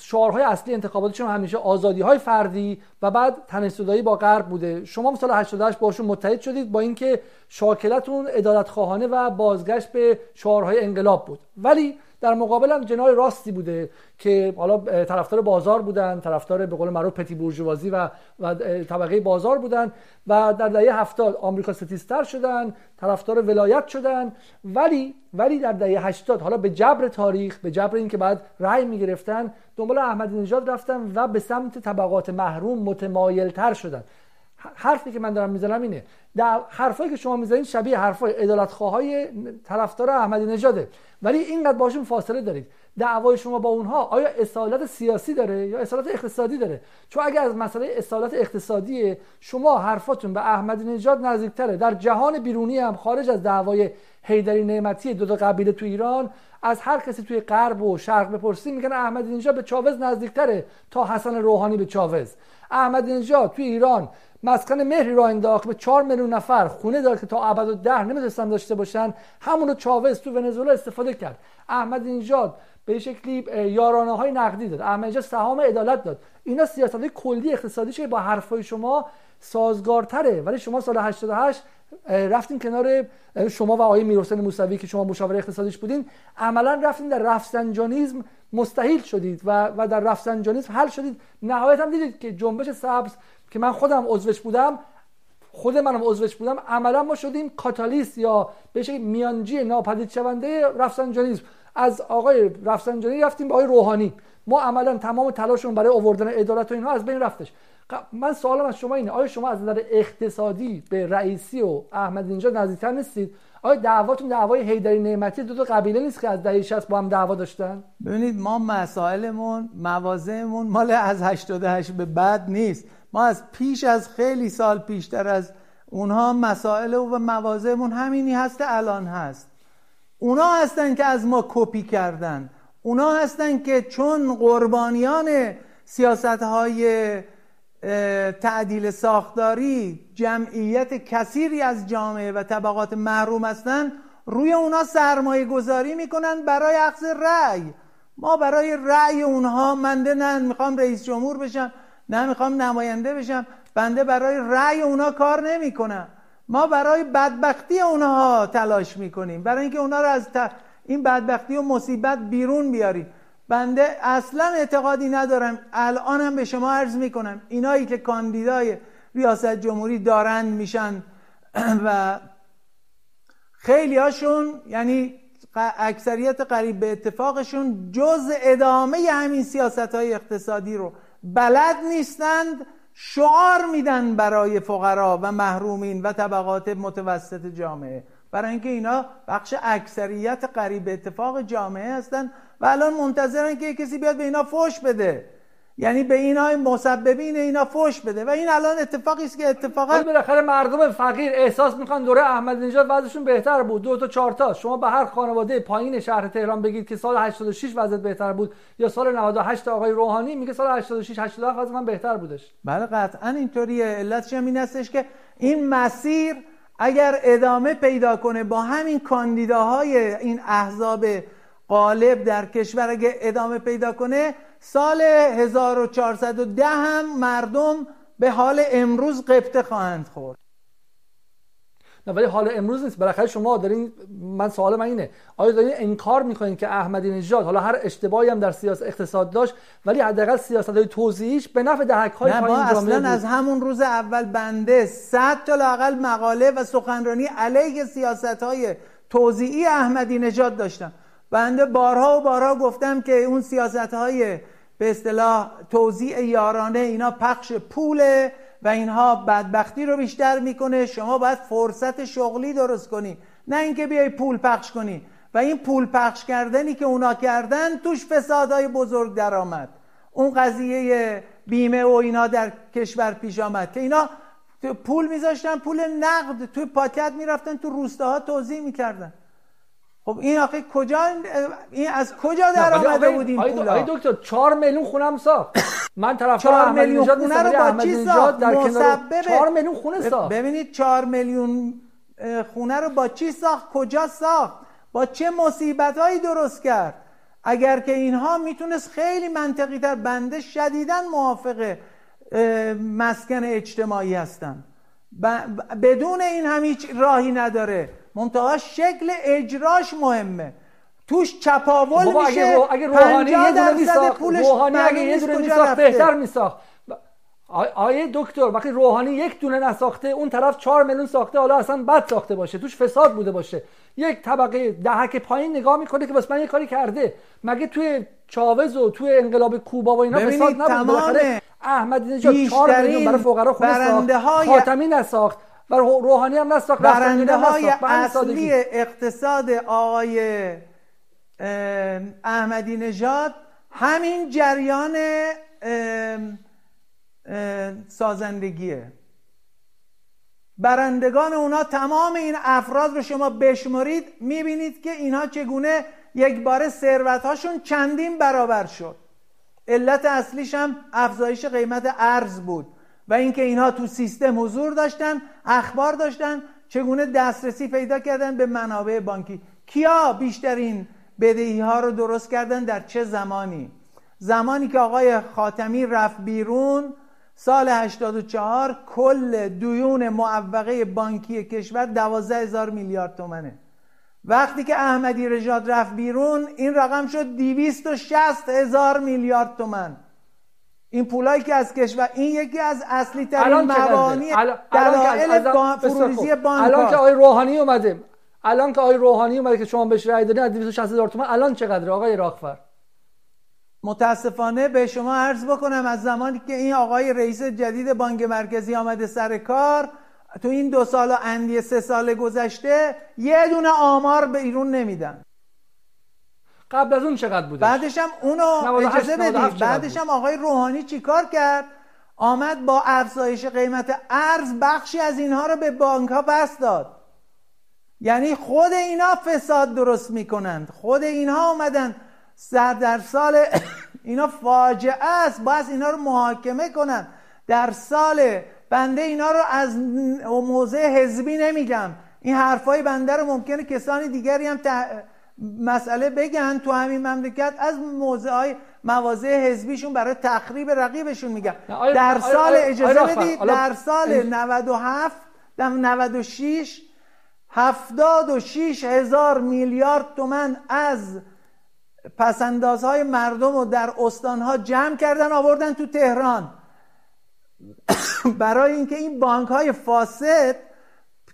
شعارهای اصلی انتخاباتشون همیشه آزادی های فردی و بعد تنش‌زدایی با غرب بوده. شما هم سال 88 باشون متحد شدید با اینکه شاکلتون عدالت خواهانه و بازگشت به شعارهای انقلاب بود، ولی در مقابل هم جناح راستی بوده که حالا طرفدار بازار بودن، طرفدار به قول معروف پتی بورژوازی و طبقه بازار بودن و در دهه 70 آمریکا ستیزتر شدن، طرفدار ولایت شدن، ولی در دهه 80 حالا به جبر تاریخ، به جبر اینکه بعد رأی می‌گرفتن، دنبال احمدی نژاد رفتن و به سمت طبقات محروم متمایل‌تر شدن. حرفی که من دارم میزنم اینه، در حرفایی که شما میزنید شبیه حرفای عدالتخواهای طرفدار احمدی نژاده، ولی اینقدر باشون فاصله دارید. دعوای شما با اونها آیا اصالت سیاسی داره یا اصالت اقتصادی داره؟ چون اگر از مسئله اصالت اقتصادیه، شما حرفاتون به احمدی نژاد نزدیکتره. در جهان بیرونی هم خارج از دعوای حیدری نعمتی دو قبیله تو ایران، از هر کسی توی غرب و شرق بپرسی میگن احمدی نژاد به چاوز نزدیکتره تا حسن روحانی به چاوز. احمدی نژاد توی ایران مسکن مهری را انداخت، به 4 میلیون نفر خونه داد که تا ابد و ده نمیتونستن داشته باشن، همون رو چاوز تو ونزوئلا استفاده کرد. احمدی نژاد به شکلی یارانه های نقدی داد، احمدی نژاد سهام عدالت داد. اینا سیاست‌های کلی اقتصادی که با حرفای شما سازگارتره، ولی شما سال 88 رفتین کنار، شما و آقای میرحسین موسوی که شما مشاور اقتصادیش بودین، عملا رفتین در رفسنجانیزم مستحیل شدید و در رفسنجانیزم حل شدید. نهایتاً دیدید که جنبش سبز که من خودم عضوش بودم، عملا ما شدیم کاتالیست یا به شکلی میانجی ناپدید شونده رفسنجانیزم. از آقای رفسنجانی رفتیم به آقای روحانی، ما عملا تمام تلاشمون برای آوردن عدالت و اینها از بین رفتش. من سوالم از شما اینه، آیا شما از نظر اقتصادی به رئیسی و احمدی نژاد نزدیکتر نیستید؟ آیا دعواتون دعوای حیدری نعمتی دو قبیله نیست که از دهه 60 با هم دعوا داشتن؟ ببینید ما مسائلمون، مواضعمون مال از 88 به بعد نیست. ما از پیش از خیلی سال پیشتر از اونها مسائل و مواضعمون همینی هست الان هست. اونا هستن که از ما کپی کردن، اونا هستن که چون قربانیان سیاست‌های تعدیل ساختاری جمعیت کثیری از جامعه و طبقات محروم هستن، روی اونا سرمایه گذاری میکنن برای اخذ رأی. ما برای رأی اونها منده، نه میخوام رئیس جمهور بشم، نه میخوام نماینده بشم، بنده برای رأی اونا کار نمیکنم. ما برای بدبختی اونها تلاش میکنیم، برای اینکه اونا رو از این بدبختی و مصیبت بیرون بیاریم. بنده اصلا اعتقادی ندارم، الانم به شما عرض میکنم، اینایی که کاندیدای ریاست جمهوری دارند میشن و خیلی هاشون، یعنی اکثریت قریب به اتفاقشون، جز ادامه همین سیاست‌های اقتصادی رو بلد نیستند، شعار میدن برای فقرا و محرومین و طبقات متوسط جامعه، برای اینکه اینا بخش اکثریت قریب اتفاق جامعه هستن و الان منتظرن که کسی بیاد به اینا فوش بده، یعنی به اینا مسببین اینا فوش بده. و این الان اتفاقی است که اتفاقا بالاخره مردم فقیر احساس میکنن دوره احمدی نژاد وضعشون بهتر بود، 2 تا 4 تا. شما به هر خانواده پایین شهر تهران بگید که سال 86 وضعیت بهتر بود یا سال 98 آقای روحانی، میگه سال 86 87 وضع من بهتر بودش. بله قطعا اینطوریه. علتش هم این هستش که این مسیر اگر ادامه پیدا کنه با همین کاندیداهای این احزاب غالب در کشور اگر ادامه پیدا کنه، سال 1410 هم مردم به حال امروز قبطه خواهند خورد. نه ولی حال امروز نیست، بالاخره شما دارین، من سوال من اینه، آیا دارین انکار میکنین که احمدی نژاد حالا هر اشتباهی هم در سیاست اقتصاد داشت ولی حداقل سیاست‌های توزیعش به نفع دهک‌های پایین جامعه بود؟ اصلا از همون روز اول بنده 100 تا لااقل مقاله و سخنرانی علیه سیاست‌های توزیعی احمدی نژاد داشتم. بنده بارها و بارها گفتم که اون سیاست‌های به اصطلاح توزیع یارانه اینا پخش پوله و اینها بدبختی رو بیشتر میکنه، شما باید فرصت شغلی درست کنی، نه اینکه بیای پول پخش کنی. و این پول پخش کردنی که اونا کردن توش فسادهای بزرگ در آمد، اون قضیه بیمه و اینا در کشور پیش آمد که اینا پول میذاشتن، پول نقد توی پاکت میرفتن تو روستاها توزیع میکردن. خب این آخه کجا، این از کجا در آمده بود این پولا؟ آقای دکتر 4 میلیون خونه هم ساخت. من طرفدار احمدی نژاد نیستم، ولی احمدی نژاد در کنار 4 میلیون خونه ساخت. ببینید 4 میلیون خونه رو با چی ساخت؟ کجا ساخت؟ با چه مصیبت‌هایی درست کرد؟ اگر که اینها میتونست خیلی منطقی تر، بنده شدیداً موافق مسکن اجتماعی هستم، بدون این هم هیچ راهی نداره، منتها شکل اجراش مهمه. توش چپاول میشه. اگه روحانی یه دونه میساخت، روحانی اگه یه دونه میساخت بهتر میساخت. آیه دکتر، وقتی روحانی یک دونه نساخته، اون طرف 4 میلیون ساخته، حالا اصلا بد ساخته باشه، توش فساد بوده باشه، یک طبقه دهک پایین نگاه میکنه که بس من یه کاری کرده. مگه توی چاوز و توی انقلاب کوبا و اینا فساد نبود؟ احمدی نژاد 4 میلیون برای فقرا خونه ساخت، خاتمی نساخت و روحانی هم نساخت. برنده های اصلی اقتصاد آقای احمدی نژاد همین جریان سازندگیه. برندگان اونا تمام این افراد رو شما بشمرید، میبینید که اینها چگونه یک باره ثروت‌هاشون چندین برابر شد. علت اصلیش هم افزایش قیمت ارز بود و اینکه اینها تو سیستم حضور داشتن، اخبار داشتن، چگونه دسترسی پیدا کردن به منابع بانکی. کیا بیشترین بدهی ها رو درست کردن؟ در چه زمانی؟ زمانی که آقای خاتمی رفت بیرون سال 84 کل دیون معوقه بانکی کشور 12,000 میلیارد تومنه. وقتی که احمدی نژاد رفت بیرون این رقم شد 260,000 میلیارد تومن. این پولایی که از کشور، این یکی از اصلی ترین مبانی دلایل فروریزی بانک. الان که آقای روحانی اومده، که شما بهش رأی دادین، از 260,000 تومان الان چقدره آقای راغفر؟ متاسفانه به شما عرض بکنم از زمانی که این آقای رئیس جدید بانک مرکزی آمده سر کار، تو این 2 سال و اندی 3 سال گذشته یه دونه آمار بیرون نمیدن. قبل از اون چقدر بوده؟ بعدش هم اونو اجازه بدید، بعدش هم آقای روحانی چیکار کرد؟ آمد با افزایش قیمت ارز بخشی از اینها رو به بانک ها بس داد. یعنی خود اینا فساد درست میکنند، خود اینها اومدن سر در سال اینا فاجعه است، باید اینا رو محاکمه کنن. در سال بنده اینا رو از موضع حزبی نمیگم، این حرفای بنده رو ممکنه کسانی دیگری هم مسئله بگن تو همین مملکت، از مواضع حزبیشون برای تخریب رقیبشون میگن. در سال اجازه بدید، در سال 97 تا 96 76,000 میلیارد تومان از پسندازهای مردم رو در استانها جمع کردن آوردن تو تهران برای اینکه این بانک‌های فاسد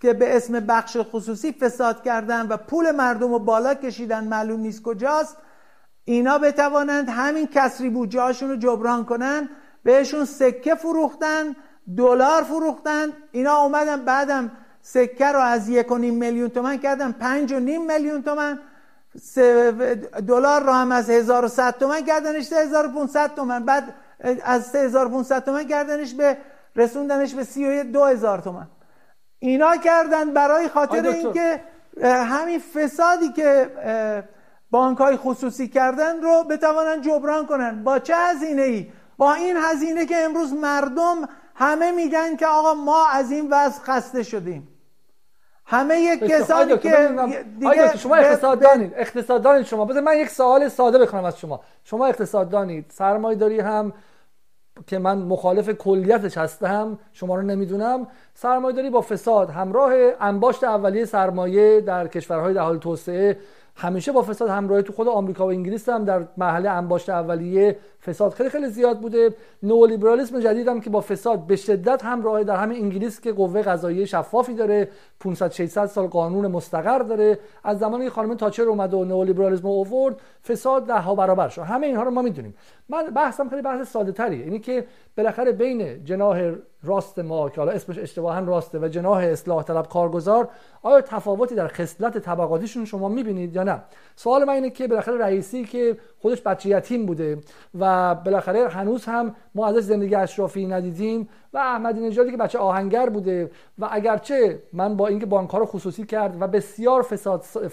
که به اسم بخش خصوصی فساد کردن و پول مردم رو بالا کشیدن معلوم نیست کجاست، اینا بتوانند همین کسری بودجه هاشون رو جبران کنن. بهشون سکه فروختن، دلار فروختن، اینا اومدن بعدم سکه رو از 1.5 میلیون تومان کردن 5.5 میلیون تومان، دلار رو هم از 1,100 تومان کردنش 3,500 تومان، بعد از 3,500 تومان کردنش به رسوندنش به 32,000 تومان. اینا کردن برای خاطر اینکه همین فسادی که بانک‌های خصوصی کردن رو بتوانن جبران کنن. با چه هزینه‌ای؟ با این هزینه که امروز مردم همه میگن که آقا ما از این وضع خسته شدیم. همه یک کسانی که دیگه شما اقتصاددانید شما، بذار من یک سوال ساده بکنم از شما. شما اقتصاددانید، سرمایه‌داری هم که من مخالف کلیتش هستم، شما رو نمیدونم، سرمایه‌داری با فساد همراه، انباشت اولیه سرمایه در کشورهای در حال توسعه همیشه با فساد همراهی، تو خود آمریکا و انگلیس هم در مرحله انباشت اولیه فساد خیلی خیلی زیاد بوده. نئولیبرالیسم جدید هم که با فساد به شدت همراهه، در همین انگلیس که قوه قضاییه شفافی داره، 500 600 سال قانون مستقر داره، از زمانی که خانم تاچر اومد و نئولیبرالیسم رو آورد فساد ده ها برابر شد. همه اینها رو ما میدونیم. من بحثم خیلی بحث ساده تریه، اینی که بالاخره بین جناح راست ما که حالا اسمش اشتباهاً راسته و جناح اصلاح طلب کارگزار، آیا تفاوتی در خصلت طبقاتیشون شما میبینید یا نه؟ سوال من اینه که بالاخره رئیسی که خودش بچه یتیم بوده و بالاخره هنوز هم ما ازش زندگی اشرافی ندیدیم، و احمدی نژادی که بچه آهنگر بوده و اگرچه من با اینکه بانک‌ها رو خصوصی کرد و بسیار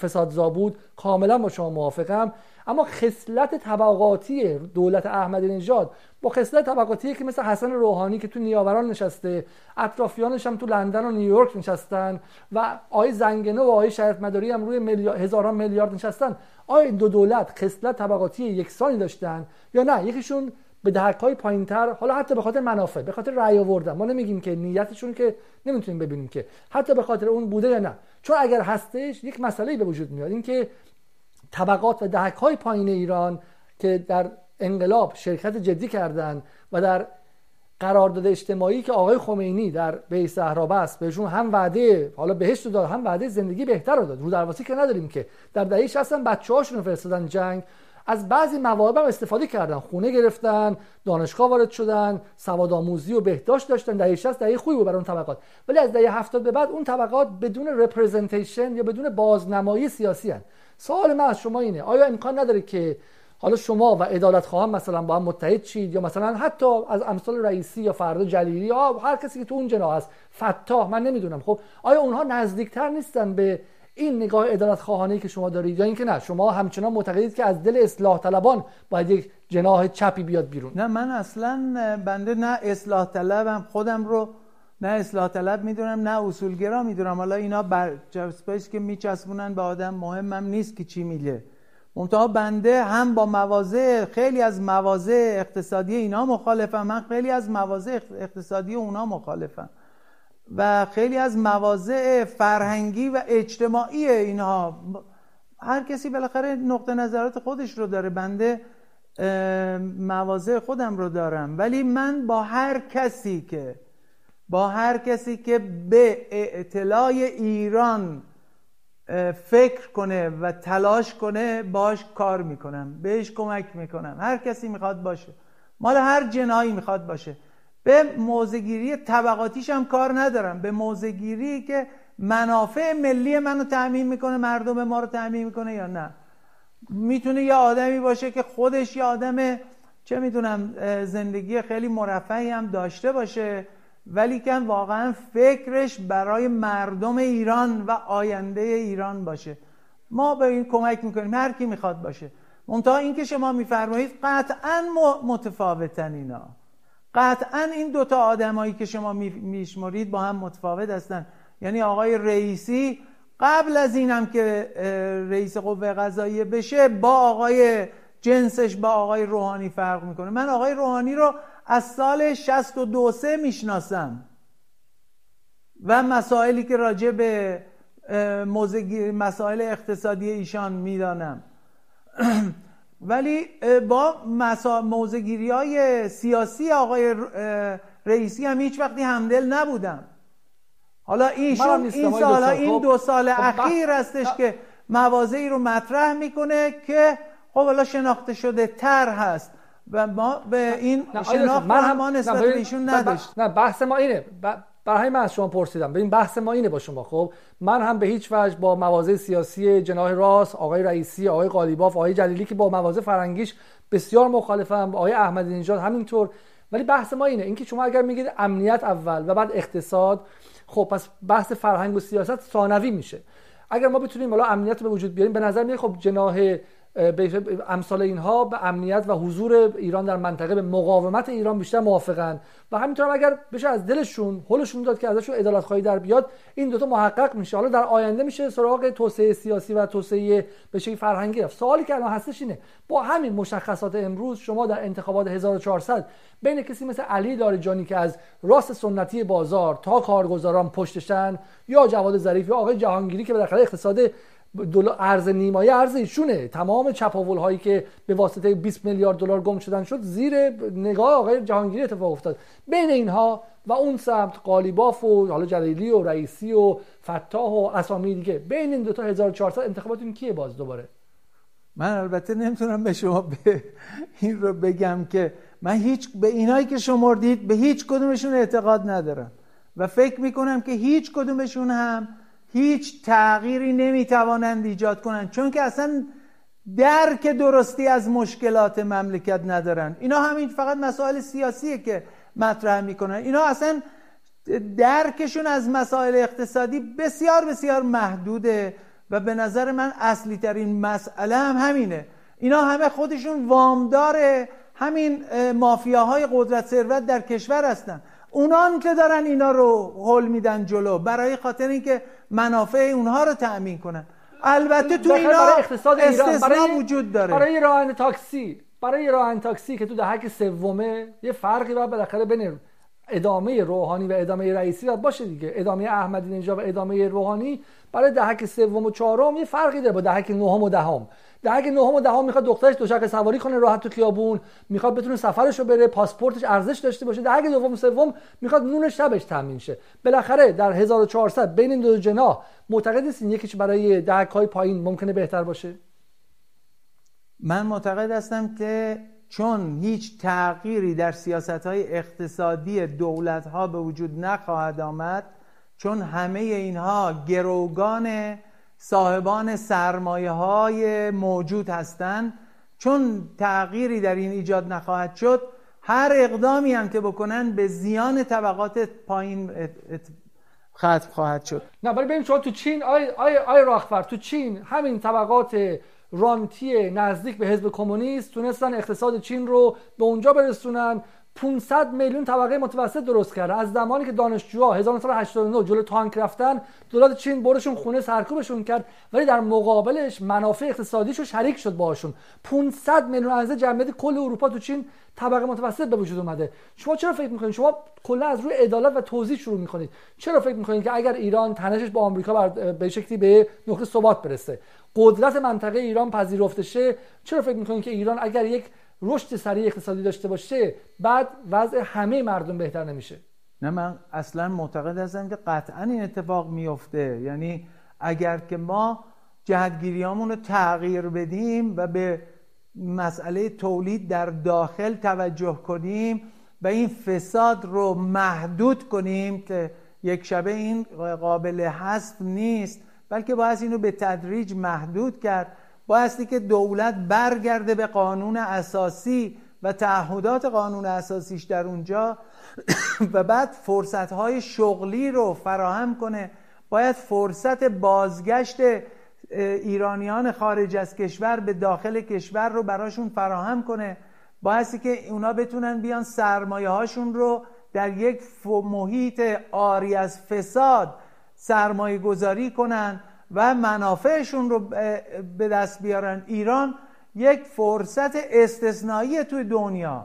فسادزا بود کاملا با شما موافقم، اما خصلت طبقاتی دولت احمدی نژاد با خصلت طبقاتی که مثل حسن روحانی که تو نیاوران نشسته، اطرافیانش هم تو لندن و نیویورک نشستن و آقای زنگنه و آقای شریف مدوری هم روی هزاران میلیارد نشستن، آیا دو دولت خصلت طبقاتی یکسانی داشتن یا نه؟ یکیشون به دهک‌های پایین‌تر، حالا حتی به خاطر منافع، به خاطر رأی آوردن، ما نمیگیم که نیتشون که نمیتونیم ببینیم که حتی به خاطر اون بوده یا نه، چون اگر هستش یک مسئله‌ای به وجود میاد، اینکه طبقات و دهک‌های پایین ایران که در انقلاب شرکت جدی کردن و در قرارداد اجتماعی که آقای خمینی در بیضه صحرا بست بهشون هم وعده حالا بهشت داد، هم وعده زندگی بهتر داد، رو درواسی که نداریم، که در دهه 60 اصلا بچه‌هاشون فرستادن جنگ، از بعضی مواهب استفاده کردن، خونه گرفتن، دانشگاه وارد شدن، سواد آموزی و بهداشت داشتن، دهه 60 دهه خوبی بود برای اون طبقات، ولی از دهه 70 به بعد اون طبقات بدون رپرزنتیشن یا بدون بازنمایی سیاسی هستند. سوال من از شما اینه، آیا امکان نداره که حالا شما و عدالت‌خواهان مثلا با هم متحد شید، یا مثلا حتی از امثال رئیسی یا فردا جلیلی یا هر کسی که تو اون جناح است، فتاح، من نمیدونم، خب آیا اونها نزدیکتر نیستن به این نگاه عدالت‌خواهانه‌ای که شما دارید، یا اینکه نه شما همچنان معتقدید که از دل اصلاح طلبان باید یک جناح چپی بیاد بیرون؟ نه، من اصلا بنده نه اصلاح طلبم، خودم رو نه اصلاح طلب میدونم نه اصولگرا میدونم. حالا اینا برچسبش که میچسبونن به آدم مهمم نیست که چی میگه. منتها بنده هم با مواضع، خیلی از مواضع اقتصادی اینا مخالفم، من خیلی از مواضع اقتصادی اونا مخالفم و خیلی از مواضع فرهنگی و اجتماعی اینها. هر کسی بالاخره نقطه نظرات خودش رو داره، بنده مواضع خودم رو دارم، ولی من با هر کسی که به اطلاع ایران فکر کنه و تلاش کنه باش کار میکنم، بهش کمک میکنم، هر کسی میخواد باشه، مال هر جناحی میخواد باشه. به موزگیری طبقاتیش هم کار ندارم، به موزگیری که منافع ملی منو تأمین میکنه، مردم ما رو تأمین میکنه یا نه. میتونه یه آدمی باشه که خودش یه آدم چه میدونم زندگی خیلی مرفهی هم داشته باشه، ولی که واقعا فکرش برای مردم ایران و آینده ایران باشه. ما به این کمک میکنیم، هر کی میخواد باشه. منتها این که شما میفرمایید قطعا متفاوتن، اینا قطعا این دوتا آدمایی که شما میشمرید با هم متفاوت هستن. یعنی آقای رئیسی قبل از اینم که رئیس قوه قضاییه بشه با آقای جنسش، با آقای روحانی فرق میکنه. من آقای روحانی رو از سال 62-3 میشناسم و مسائلی که راجع به مسائل اقتصادی ایشان میدانم، ولی با موضع‌گیری‌های سیاسی آقای رئیسی هم هیچ وقتی همدل نبودم. حالا ایشون این دو سال اخیر هستش که موازه‌ای رو مطرح میکنه که خب حالا شناخته شده تر هست و ما به این شناخت ما نسبت به ایشون نداشت. نه، بحث ما اینه، برای من از شما پرسیدم، ببین بحث ما اینه با شما. خب من هم به هیچ وجه با مواضع سیاسی جناح راست، آقای رئیسی، آقای قالیباف، آقای جلیلی که با مواضع فرنگیش بسیار مخالفم، آقای احمدی نژاد همینطور. ولی بحث ما اینه، اینکه شما اگر میگید امنیت اول و بعد اقتصاد، خب پس بحث فرهنگ و سیاست ثانوی میشه. اگر ما بتونیم حالا امنیت رو به وجود بیاریم، به نظر میاد خب جناح امثال اینها به امنیت و حضور ایران در منطقه، به مقاومت ایران بیشتر موافقن و همینطور اگر بشه از دلشون هولشون داد که ازشون عدالت خواهی در بیاد، این دوتا محقق میشه. حالا در آینده میشه سراغ توسعه سیاسی و توسعه به شکلی فرهنگی رفت. سوالی که الان هستش اینه، با همین مشخصات امروز شما در انتخابات 1400 بین کسی مثل علی لاریجانی که از راست سنتی بازار تا کارگزاران پشتشن، یا جواد ظریف، یا آقای جهانگیری که بالاخره اقتصاد ارز نیمایه ارز ایشونه، تمام چپاول هایی که به واسطه 20 میلیارد دلار گم شدن شد زیر نگاه آقای جهانگیری اتفاق افتاد. بین اینها و اون سمت قالیباف و حالا جلیلی و رئیسی و فتاح و اسامی دیگه، بین این دو تا 1400 انتخاباتون کیه باز دوباره؟ من البته نمیتونم به شما این رو بگم که من هیچ به اینایی که شمردید به هیچ کدومشون اعتقاد ندارم و فکر میکنم که هیچ کدومشون هم هیچ تغییری نمیتوانند ایجاد کنند، چون که اصلا درک درستی از مشکلات مملکت ندارن. اینا همین فقط مسائل سیاسیه که مطرح میکنن. اینا اصلا درکشون از مسائل اقتصادی بسیار بسیار محدوده و به نظر من اصلی ترین مسئله هم همینه. اینا همه خودشون وامدار همین مافیاهای قدرت ثروت در کشور هستن. اونان که دارن اینا رو هول میدن جلو برای خاطر اینکه منافع اونها رو تأمین کنن. البته تو اینا اقتصاد ایران برای وجود داره، برای راهن تاکسی، برای راهن تاکسی که تو دهک سومه یه فرقی بعد بالاخره بین ادامه روحانی و ادامه رئیسی باید باشه دیگه. ادامه احمدی نژاد و ادامه روحانی برای دهک سوم و چهارم یه فرقی داره با دهک نهم و دهم. دهک نهم و دهم میخواد دخترش دوچرخه سواری کنه راحت تو خیابون، میخواد بتونه سفرشو بره، پاسپورتش ارزش داشته باشه. دهک دوم و سوم میخواد نون شبش تامین شه. بالاخره در 1400 بین این دو جناح معتقد نیستین یکیش برای دهک‌های پایین ممکنه بهتر باشه؟ من معتقد هستم که چون هیچ تغییری در سیاست‌های اقتصادی دولت‌ها به وجود نخواهد آمد، چون همه اینها گروگان صاحبان سرمایه‌های موجود هستند، چون تغییری در این ایجاد نخواهد شد، هر اقدامی هم که بکنن به زیان طبقات پایین ختم خواهد شد. نه ولی ببین شما تو چین آی راغفر، تو چین همین طبقات رانتی نزدیک به حزب کمونیست تونستن اقتصاد چین رو به اونجا برسونن. 500 میلیون طبقه متوسط درست کرده. از زمانی که دانشجوها 1989 جلو تانک رفتن، دولت چین برشون خونه سرکوبشون کرد، ولی در مقابلش منافع اقتصادیشو شریک شد باهاشون. 500 میلیون از جمعیت کل اروپا تو چین طبقه متوسط به وجود اومده. شما چرا فکر میکنید؟ شما کلا از روی عدالت و توزیع شروع میکنید. چرا فکر میکنید که اگر ایران تنشش با آمریکا به شکلی به نقطه ثبات برسه، قدرت منطقه ایران پذیرفته شه، چرا فکر میکنید که ایران اگر یک رشد سریع اقتصادی داشته باشه بعد وضع همه مردم بهتر نمیشه؟ نه، من اصلا معتقد هستم که قطعا این اتفاق میفته. یعنی اگر که ما جهتگیریامون رو تغییر بدیم و به مسئله تولید در داخل توجه کنیم و این فساد رو محدود کنیم که یک شبه این قابل حذف نیست، بلکه باید اینو به تدریج محدود کرد. بایستی که دولت برگرده به قانون اساسی و تعهدات قانون اساسیش در اونجا و بعد فرصت‌های شغلی رو فراهم کنه. باید فرصت بازگشت ایرانیان خارج از کشور به داخل کشور رو براشون فراهم کنه. بایستی که اونا بتونن بیان سرمایه هاشون رو در یک محیط عاری از فساد سرمایه گذاری کنن و منافعشون رو به دست بیارن. ایران یک فرصت استثنایی توی دنیا،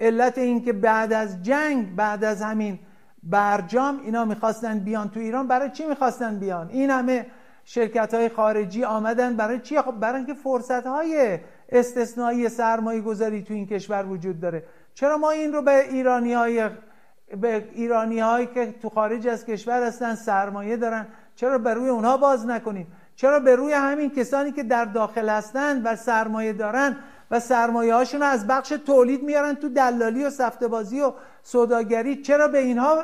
علت این که بعد از جنگ، بعد از همین برجام اینا میخواستن بیان تو ایران. برای چی میخواستن بیان؟ این همه شرکت‌های خارجی آمدن برای چی؟ خب برای اینکه فرصت‌های استثنایی سرمایه گذاری تو این کشور وجود داره. چرا ما این رو به ایرانی‌هایی که تو خارج از کشور هستن سرمایه دارن، چرا بر روی اونها باز نکنیم؟ چرا بر روی همین کسانی که در داخل هستن و سرمایه دارن و سرمایه هاشون از بخش تولید میارن تو دلالی و سفته‌بازی و سوداگری، چرا به اینها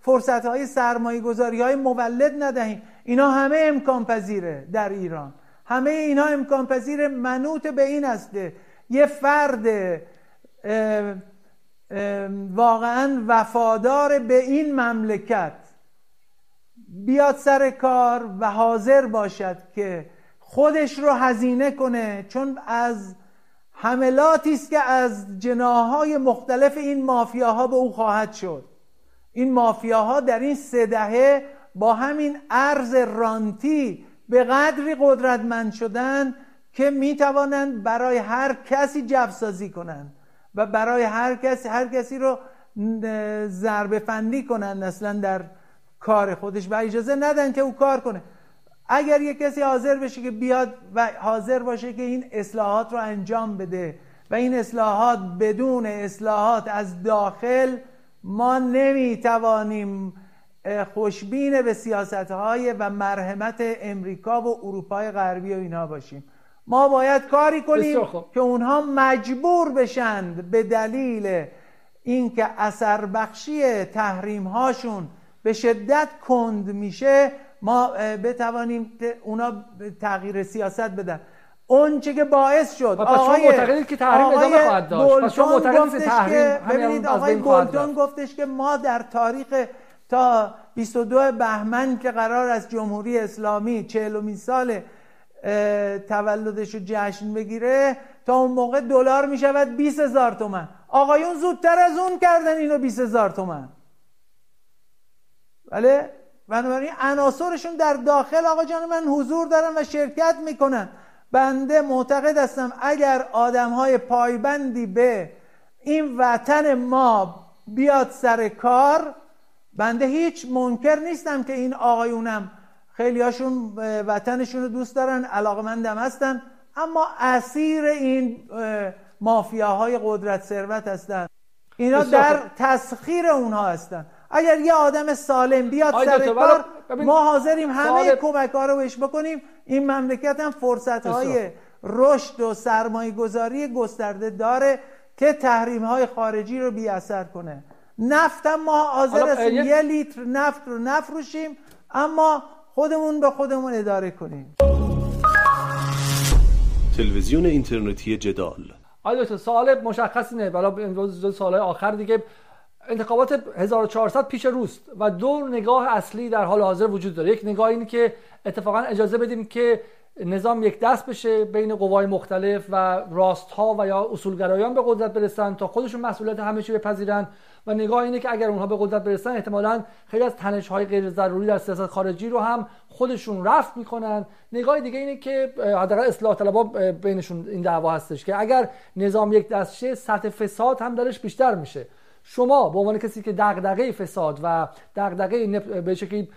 فرصت های سرمایه گذاری های مولد ندهیم؟ اینا همه امکان پذیره در ایران، همه اینا امکان پذیره. منوط به این است یه فرد واقعا وفادار به این مملکت بیاد سر کار و حاضر باشد که خودش رو هزینه کنه، چون از حملاتی است که از جناح‌های مختلف این مافیاها به او خواهد شد. این مافیاها در این 3 دهه با همین ارز رانتی به قدری قدرتمند شدن که می توانند برای هر کسی جوسازی کنند و برای هر کسی رو ضربه فندی کنند اصلا در کار خودش و اجازه ندن که او کار کنه. اگر یک کسی حاضر بشه که بیاد و حاضر باشه که این اصلاحات رو انجام بده و این اصلاحات بدون اصلاحات از داخل، ما نمیتوانیم خوشبین به سیاست‌های و مرحمت امریکا و اروپای غربی و اینها باشیم. ما باید کاری کنیم که اونها مجبور بشند به دلیل اینکه اثر بخشی تحریم هاشون به شدت کند میشه، ما بتوانیم اونا تغییر سیاست بدن. اون چه که باعث شد آقای معتقدید که تحریم ادامه خواهد داشت. پس شما معتقدید تحریم ببینید آقای گلدون گفتش که ما در تاریخ تا 22 بهمن که قرار است جمهوری اسلامی 40مین سال تولدش رو جشن بگیره، تا اون موقع دلار می شود 20,000 تومان. آقایون زودتر از اون کردن اینو 20,000 تومان. بله، بنابراین عناصرشون در داخل آقا جان من حضور دارن و شرکت میکنن. بنده معتقد هستم اگر آدمهای پایبندی به این وطن ما بیاد سر کار، بنده هیچ منکر نیستم که این آقایونم خیلی هاشون وطنشون رو دوست دارن، علاقمندم هستن، اما اسیر این مافیاهای قدرت ثروت هستن. اینا در تسخیر اونها هستن. اگر یه آدم سالم بیاد سر کار، ما حاضریم همه کمک‌ها رو بهش بکنیم. این مملکت هم فرصت‌های رشد و سرمایه‌گذاری گسترده داره که تحریم‌های خارجی رو بی اثر کنه. نفت هم ما حاضر هستیم 1 لیتر نفت رو نفروشیم، اما خودمون به خودمون اداره کنیم. تلویزیون اینترنتی جدال. آیدوتا سوال مشخصی نه، بلا امروز سوالای آخر دیگه. انتخابات 1400 پیش روست و 2 نگاه اصلی در حال حاضر وجود داره. 1 نگاه این که اتفاقا اجازه بدیم که نظام یک دست بشه بین قوای مختلف و راست‌ها و یا اصولگرایان به قدرت برسن تا خودشون مسئولیت همه چی بپذیرن، و نگاه اینه که اگر اونها به قدرت برسن احتمالاً خیلی از تنش‌های غیر ضروری در سیاست خارجی رو هم خودشون رفع می‌کنن. نگاه دیگه اینه که حداقل اصلاح طلب‌ها بینشون این دعوا هستش که اگر نظام یک دست شه سطح فساد هم درش بیشتر میشه. شما به عنوان کسی که دغدغه فساد و دغدغه به شکلی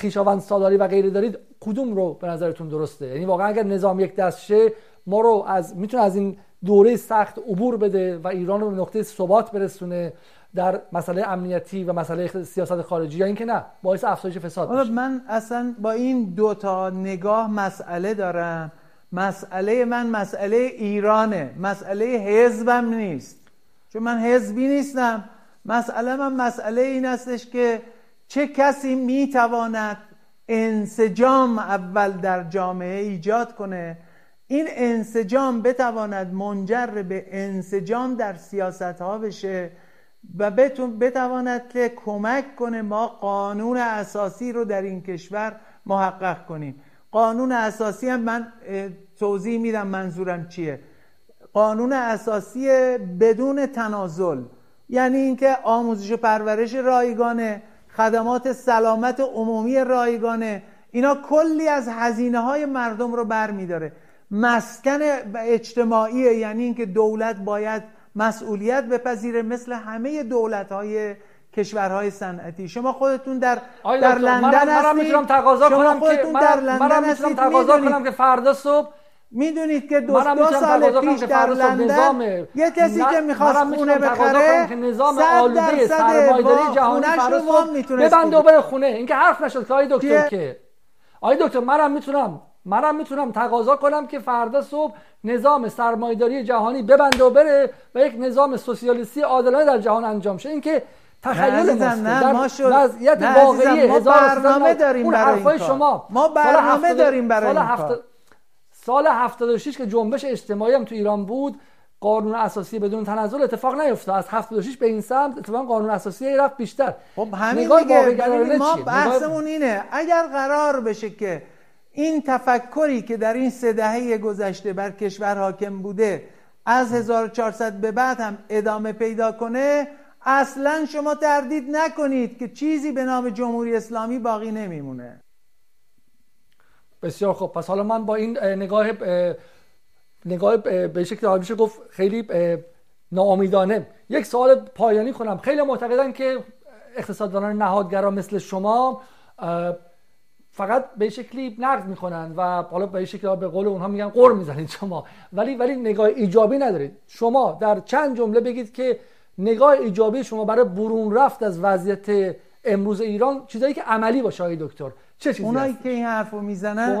خویشاوند سالاری و غیره دارید، کدوم رو به نظرتون درسته؟ یعنی واقعا اگر نظام یک دست شه ما رو میتونه از این دوره سخت عبور بده و ایران رو به نقطه ثبات برسونه در مسئله امنیتی و مسئله سیاست خارجی، یا اینکه نه باعث افزایش فساد میشه؟ من اصلا با این 2 نگاه مسئله دارم. مسئله من مسئله ایرانه، مسئله حزبم نیست، چون من حزبی نیستم. مسئله من مسئله این استش که چه کسی میتواند انسجام اول در جامعه ایجاد کنه، این انسجام بتواند منجر به انسجام در سیاستها بشه و بتواند که کمک کنه ما قانون اساسی رو در این کشور محقق کنیم. قانون اساسی هم من توضیح میدم منظورم چیه. قانون اساسی بدون تنازل، یعنی اینکه آموزش و پرورش رایگانه، خدمات سلامت عمومی رایگانه، اینا کلی از هزینه های مردم رو برمیداره. مسکن اجتماعی، یعنی اینکه دولت باید مسئولیت بپذیره مثل همه دولت های کشورهای صنعتی. شما خودتون در لندن هستید، منم میتونم تقاضا کنم که فردا صبح میدونید که 2 سال پیش در لندن یه کسی که میخواست خونه بخره که نظام آلوده سرمایه‌داری جهانی فرض میتونه ببنده و بره خونه. این که حرف نشد که آقای دکتر منم میتونم تقاضا کنم که فردا صبح نظام سرمایه‌داری جهانی ببنده و بره و یک نظام سوسیالیستی عادلانه در جهان انجام شه. این که تخیل ماست. وضعیت واقعی برنامه داریم برای این کار. ما برنامه داریم برای این کار. سال 76 که جنبش اجتماعی هم تو ایران بود، قانون اساسی بدون تنزل اتفاق نیفتاد. از 76 به این سمت اتفاقا قانون اساسی رفت بیشتر. خب همین دیگه. ما بحثمون اینه، اگر قرار بشه که این تفکری که در این سه دهه گذشته بر کشور حاکم بوده از 1400 به بعد هم ادامه پیدا کنه، اصلا شما تردید نکنید که چیزی به نام جمهوری اسلامی باقی نمیمونه. بسیار خوب، پس حالا من با این نگاه به شکل میشه گفت خیلی ناامیدانه یک سوال پایانی کنم. خیلی معتقدن که اقتصاددانان نهادگرا مثل شما فقط به شکلی نقد میکنن و حالا به شکلی به قول اونها میگن قر میزنید شما، ولی نگاه ایجابی ندارید. شما در چند جمله بگید که نگاه ایجابی شما برای برون رفت از وضعیت امروز ایران، چیزایی که عملی باشه آقای دکتر چه چیزی؟ اونایی که این حرفو میزنن،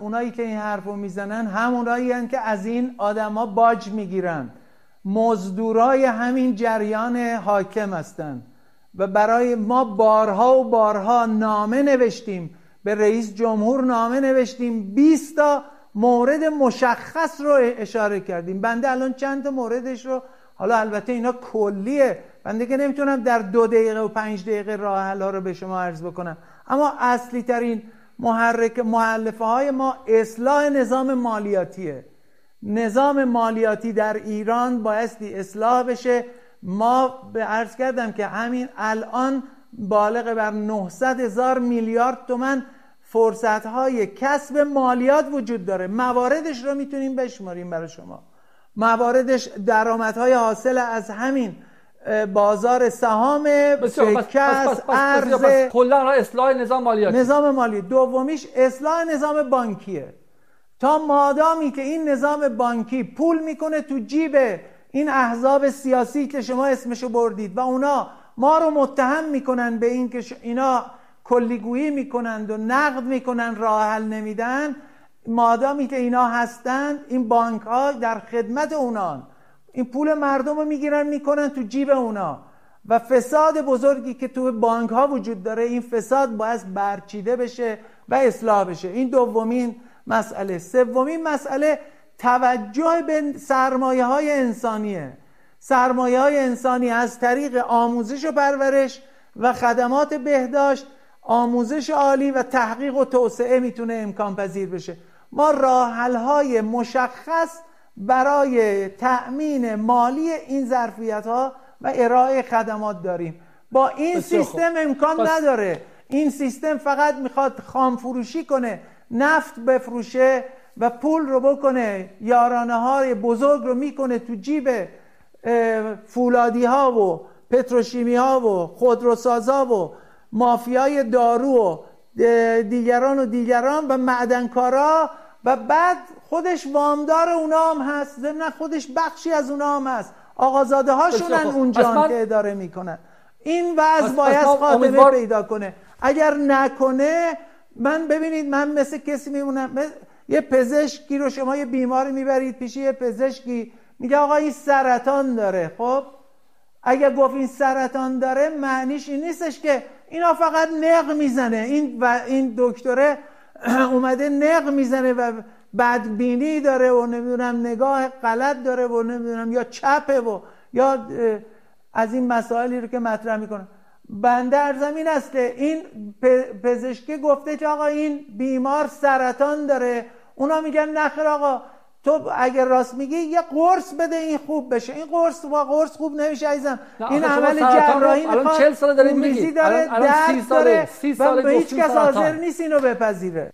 اونایی که این حرفو میزنن همونایی هستند که از این آدما باج میگیرن، مزدورای همین جریان حاکم هستن و برای ما بارها و بارها نامه نوشتیم، به رئیس جمهور نامه نوشتیم، 20 تا مورد مشخص رو اشاره کردیم. بنده الان چند تا موردش رو، حالا البته اینا کلیه، بنده که نمیتونم در 2 دقیقه و 5 دقیقه راه حل‌ها رو به شما عرض بکنم، اما اصلی ترین مؤلفه های ما اصلاح نظام مالیاتیه. نظام مالیاتی در ایران بایستی اصلاح بشه. ما به عرض کردم که همین الان بالغ بر 900,000 میلیارد تومان فرصت‌های کسب مالیات وجود داره. مواردش رو میتونیم بشماریم برای شما. مواردش درآمدهای حاصل از همین بازار سهام، شکست، ارز، کلا اصلاح نظام مالیاتی. نظام مالی. دومیش اصلاح نظام بانکیه. تا مادامی که این نظام بانکی پول میکنه تو جیب این احزاب سیاسی که شما اسمشو بردید و اونا ما رو متهم میکنن به این که اینا کلیگویی میکنند و نقد میکنن، راه حل نمیدن، مادامی که اینا هستند این بانک ها در خدمت اونان، این پول مردم رو میگیرن میکنن تو جیب اونا و فساد بزرگی که تو بانک ها وجود داره این فساد باید برچیده بشه و اصلاح بشه. این دومین مسئله. سومین مسئله توجه به سرمایه‌های انسانیه. سرمایه‌های انسانی از طریق آموزش و پرورش و خدمات بهداشت، آموزش عالی و تحقیق و توسعه میتونه امکان پذیر بشه. ما راه حل‌های مشخص برای تأمین مالی این ظرفیت‌ها و ارائه خدمات داریم. با این سیستم امکان نداره. این سیستم فقط میخواد خام فروشی کنه، نفت بفروشه و پول رو بکنه، یارانه های بزرگ رو میکنه تو جیب فولادی ها و پتروشیمی ها و خودروسازا و مافیای دارو و دیگران و معدنکارا و بعد خودش وامدار اونا هم هست، ضمن خودش بخشی از اونا هم هست، آقازاده هاشونن اونجا که اداره میکنن. این وضع باید خاتمه پیدا کنه. اگر نکنه من ببینید من مثل کسی میمونم، یه پزشکی رو شما یه بیماری میبرید پیش یه پزشکی میگه آقا این سرطان داره. خب اگه گفت این سرطان داره معنیش این نیستش که اینا فقط نق میزنه، این دکتره اومده نق میزنه و بدبینی داره و نمیدونم نگاه غلط داره و نمیدونم یا چپه و یا از این مسائلی رو که مطرح میکنه. بنده ارزم این است که این پزشکی گفته که آقا این بیمار سرطان داره، اونا میگن نخیر آقا تو اگر راست میگی یه قرص بده این خوب بشه. این قرص با قرص خوب نمیشه عزیزم. این عمل جراحی الان 40 سال داریم میگی، الان 30 سال به هیچ کس حاضر نیست اینو بپذیره.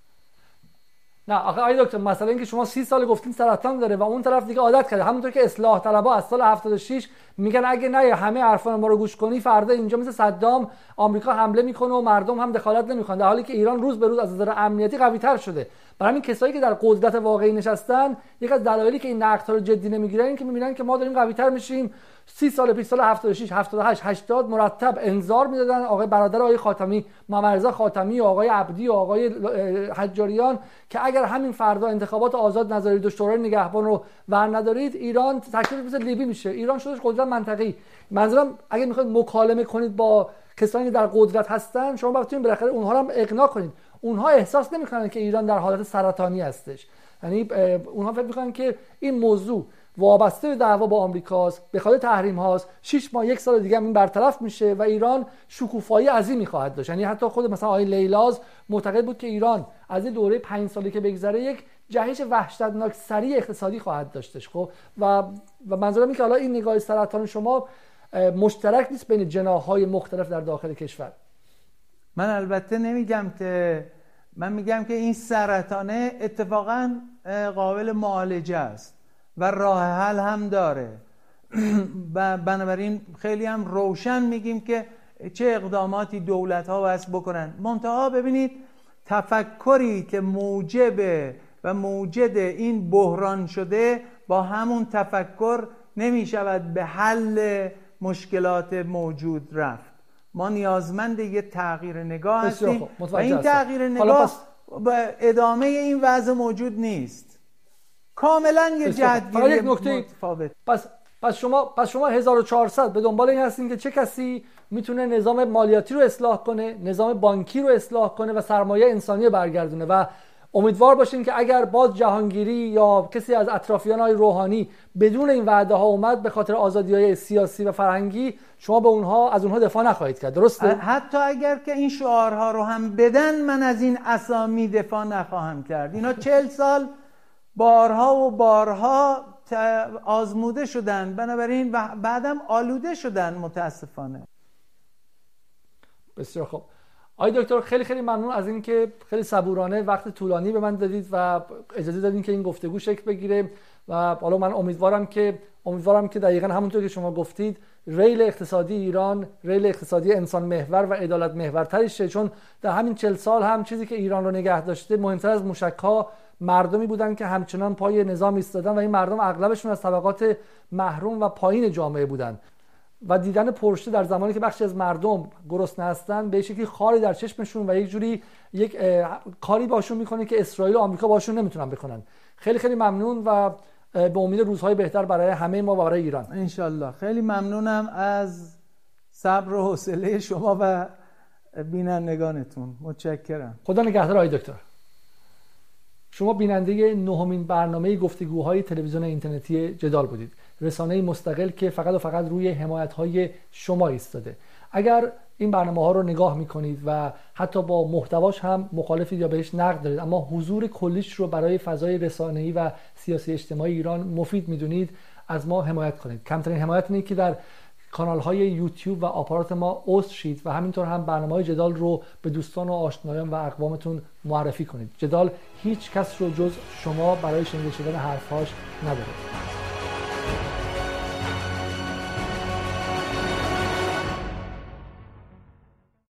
نه آقای دکتر، مثلا اینکه شما 30 سال گفتین سرطان داره و اون طرف دیگه عادت کرده، همونطور که اصلاح طلبها از سال 76 میگن اگه نه همه حرفا ما رو گوش کنی فردا اینجا مثل صدام آمریکا حمله میکنه و مردم هم دخالت نمیکنن، در حالی که ایران روز به روز از نظر امنیتی قوی تر شده. برای همین کسایی که در قدرت واقعی نشستن یک از دلایلی که این نقدها رو جدی نمیگیرن این که میبینن که ما داریم قوی تر میشیم. 30 سال پیش سال 76 78 80 مرتب انذار میدادن آقای برادر آقای خاتمی، مامرزا خاتمی، آقای عبدی، آقای حجاریان که اگر همین فردا انتخابات آزاد نذارید و شورای نگهبان رو برندارید ایران تشکیل مثل لیبی میشه. ایران شدش قدرت منطقی. منظورم اگه میخواید مکالمه کنید با کسانی که در قدرت هستن شما باید بالاخره اونها رو هم اقناع کنید. اونها احساس نمیکنن که ایران در حالت سرطانی هستش، یعنی اونها فکر میکنن که این موضوع وابسته به دعوا با آمریکاست، به خاطر تحریم هاست. 6 ماه 1 سال دیگه هم این برطرف میشه و ایران شکوفایی عظیمی خواهد داشت. یعنی حتی خود مثلا آقای لیلاز معتقد بود که ایران از این دوره 5 سالی که بگذره یک جهش وحشتناک سریع اقتصادی خواهد داشتش. خب و منظورم اینه که حالا این نگاه سرطان شما مشترک نیست بین جناح‌های مختلف در داخل کشور. من البته نمیگم که، من میگم که این سرطانه اتفاقا قابل معالجه است و راه حل هم داره و بنابراین خیلی هم روشن میگیم که چه اقداماتی دولت‌ها واسه بکنن. منتها ببینید تفکری که موجب و موجد این بحران شده با همون تفکر نمیشود به حل مشکلات موجود رفت. ما نیازمند یه تغییر نگاه هستیم و این تغییر نگاه به ادامه این وضع موجود نیست. کاملا یه جدیه متفاوت. پس شما 1400 به دنبال این هستین که چه کسی میتونه نظام مالیاتی رو اصلاح کنه، نظام بانکی رو اصلاح کنه و سرمایه انسانی رو برگردونه. و امیدوار باشین که اگر باز جهانگیری یا کسی از اطرافیان های روحانی بدون این وعده ها اومد به خاطر آزادی‌های سیاسی و فرهنگی، شما به اونها از اونها دفاع نخواهید کرد. درسته؟ حتی اگر که این شعارها رو هم بدن، من از این اسامی دفاع نخواهم کرد. اینا 40 سال بارها و بارها آزموده شدن، بنابراین بعدم آلوده شدن متاسفانه. بسیار خوب. آقای دکتر خیلی خیلی ممنون از این که خیلی صبورانه وقت طولانی به من دادید و اجازه دادید که این گفتگو شکل بگیره و حالا من امیدوارم که دقیقاً همونطور که شما گفتید ریل اقتصادی ایران، ریل اقتصادی انسان محور و عدالت محور تری شه، چون در همین 40 سال هم چیزی که ایران رو نگه داشته مهمتر از موشک‌ها مردمی بودن که همچنان پای نظام ایستادن و این مردم اغلبشون از طبقات محروم و پایین جامعه بودن. و دیدن پرشته در زمانی که بخشی از مردم گرسنه هستن به شکلی خاری در چشمشون و یک جوری یک کاری باشون میکنه که اسرائیل و آمریکا باشون نمیتونن بکنن. خیلی خیلی ممنون و به امید روزهای بهتر برای همه ما و برای ایران ان شاء الله. خیلی ممنونم از صبر و حوصله شما و بینندگانتون. متشکرم. خدا نگهدار آقای دکتر. شما بیننده 9مین برنامه گفتگوهای تلویزیون اینترنتی جدال بودید. رسانه مستقل که فقط و فقط روی حمایت‌های شما ایستاده. اگر این برنامه‌ها رو نگاه می‌کنید و حتی با محتواش هم مخالفید یا بهش نقد دارید، اما حضور کلیش رو برای فضای رسانه‌ای و سیاسی اجتماعی ایران مفید می‌دونید، از ما حمایت کنید. کمترین حمایت اینه که در کانال‌های یوتیوب و آپارات ما عضو شید و همینطور هم برنامه‌های جدال رو به دوستان و آشنایان و اقوامتون معرفی کنید. جدال هیچ کس رو جز شما برای شنیده شدن حرف‌هاش نداره.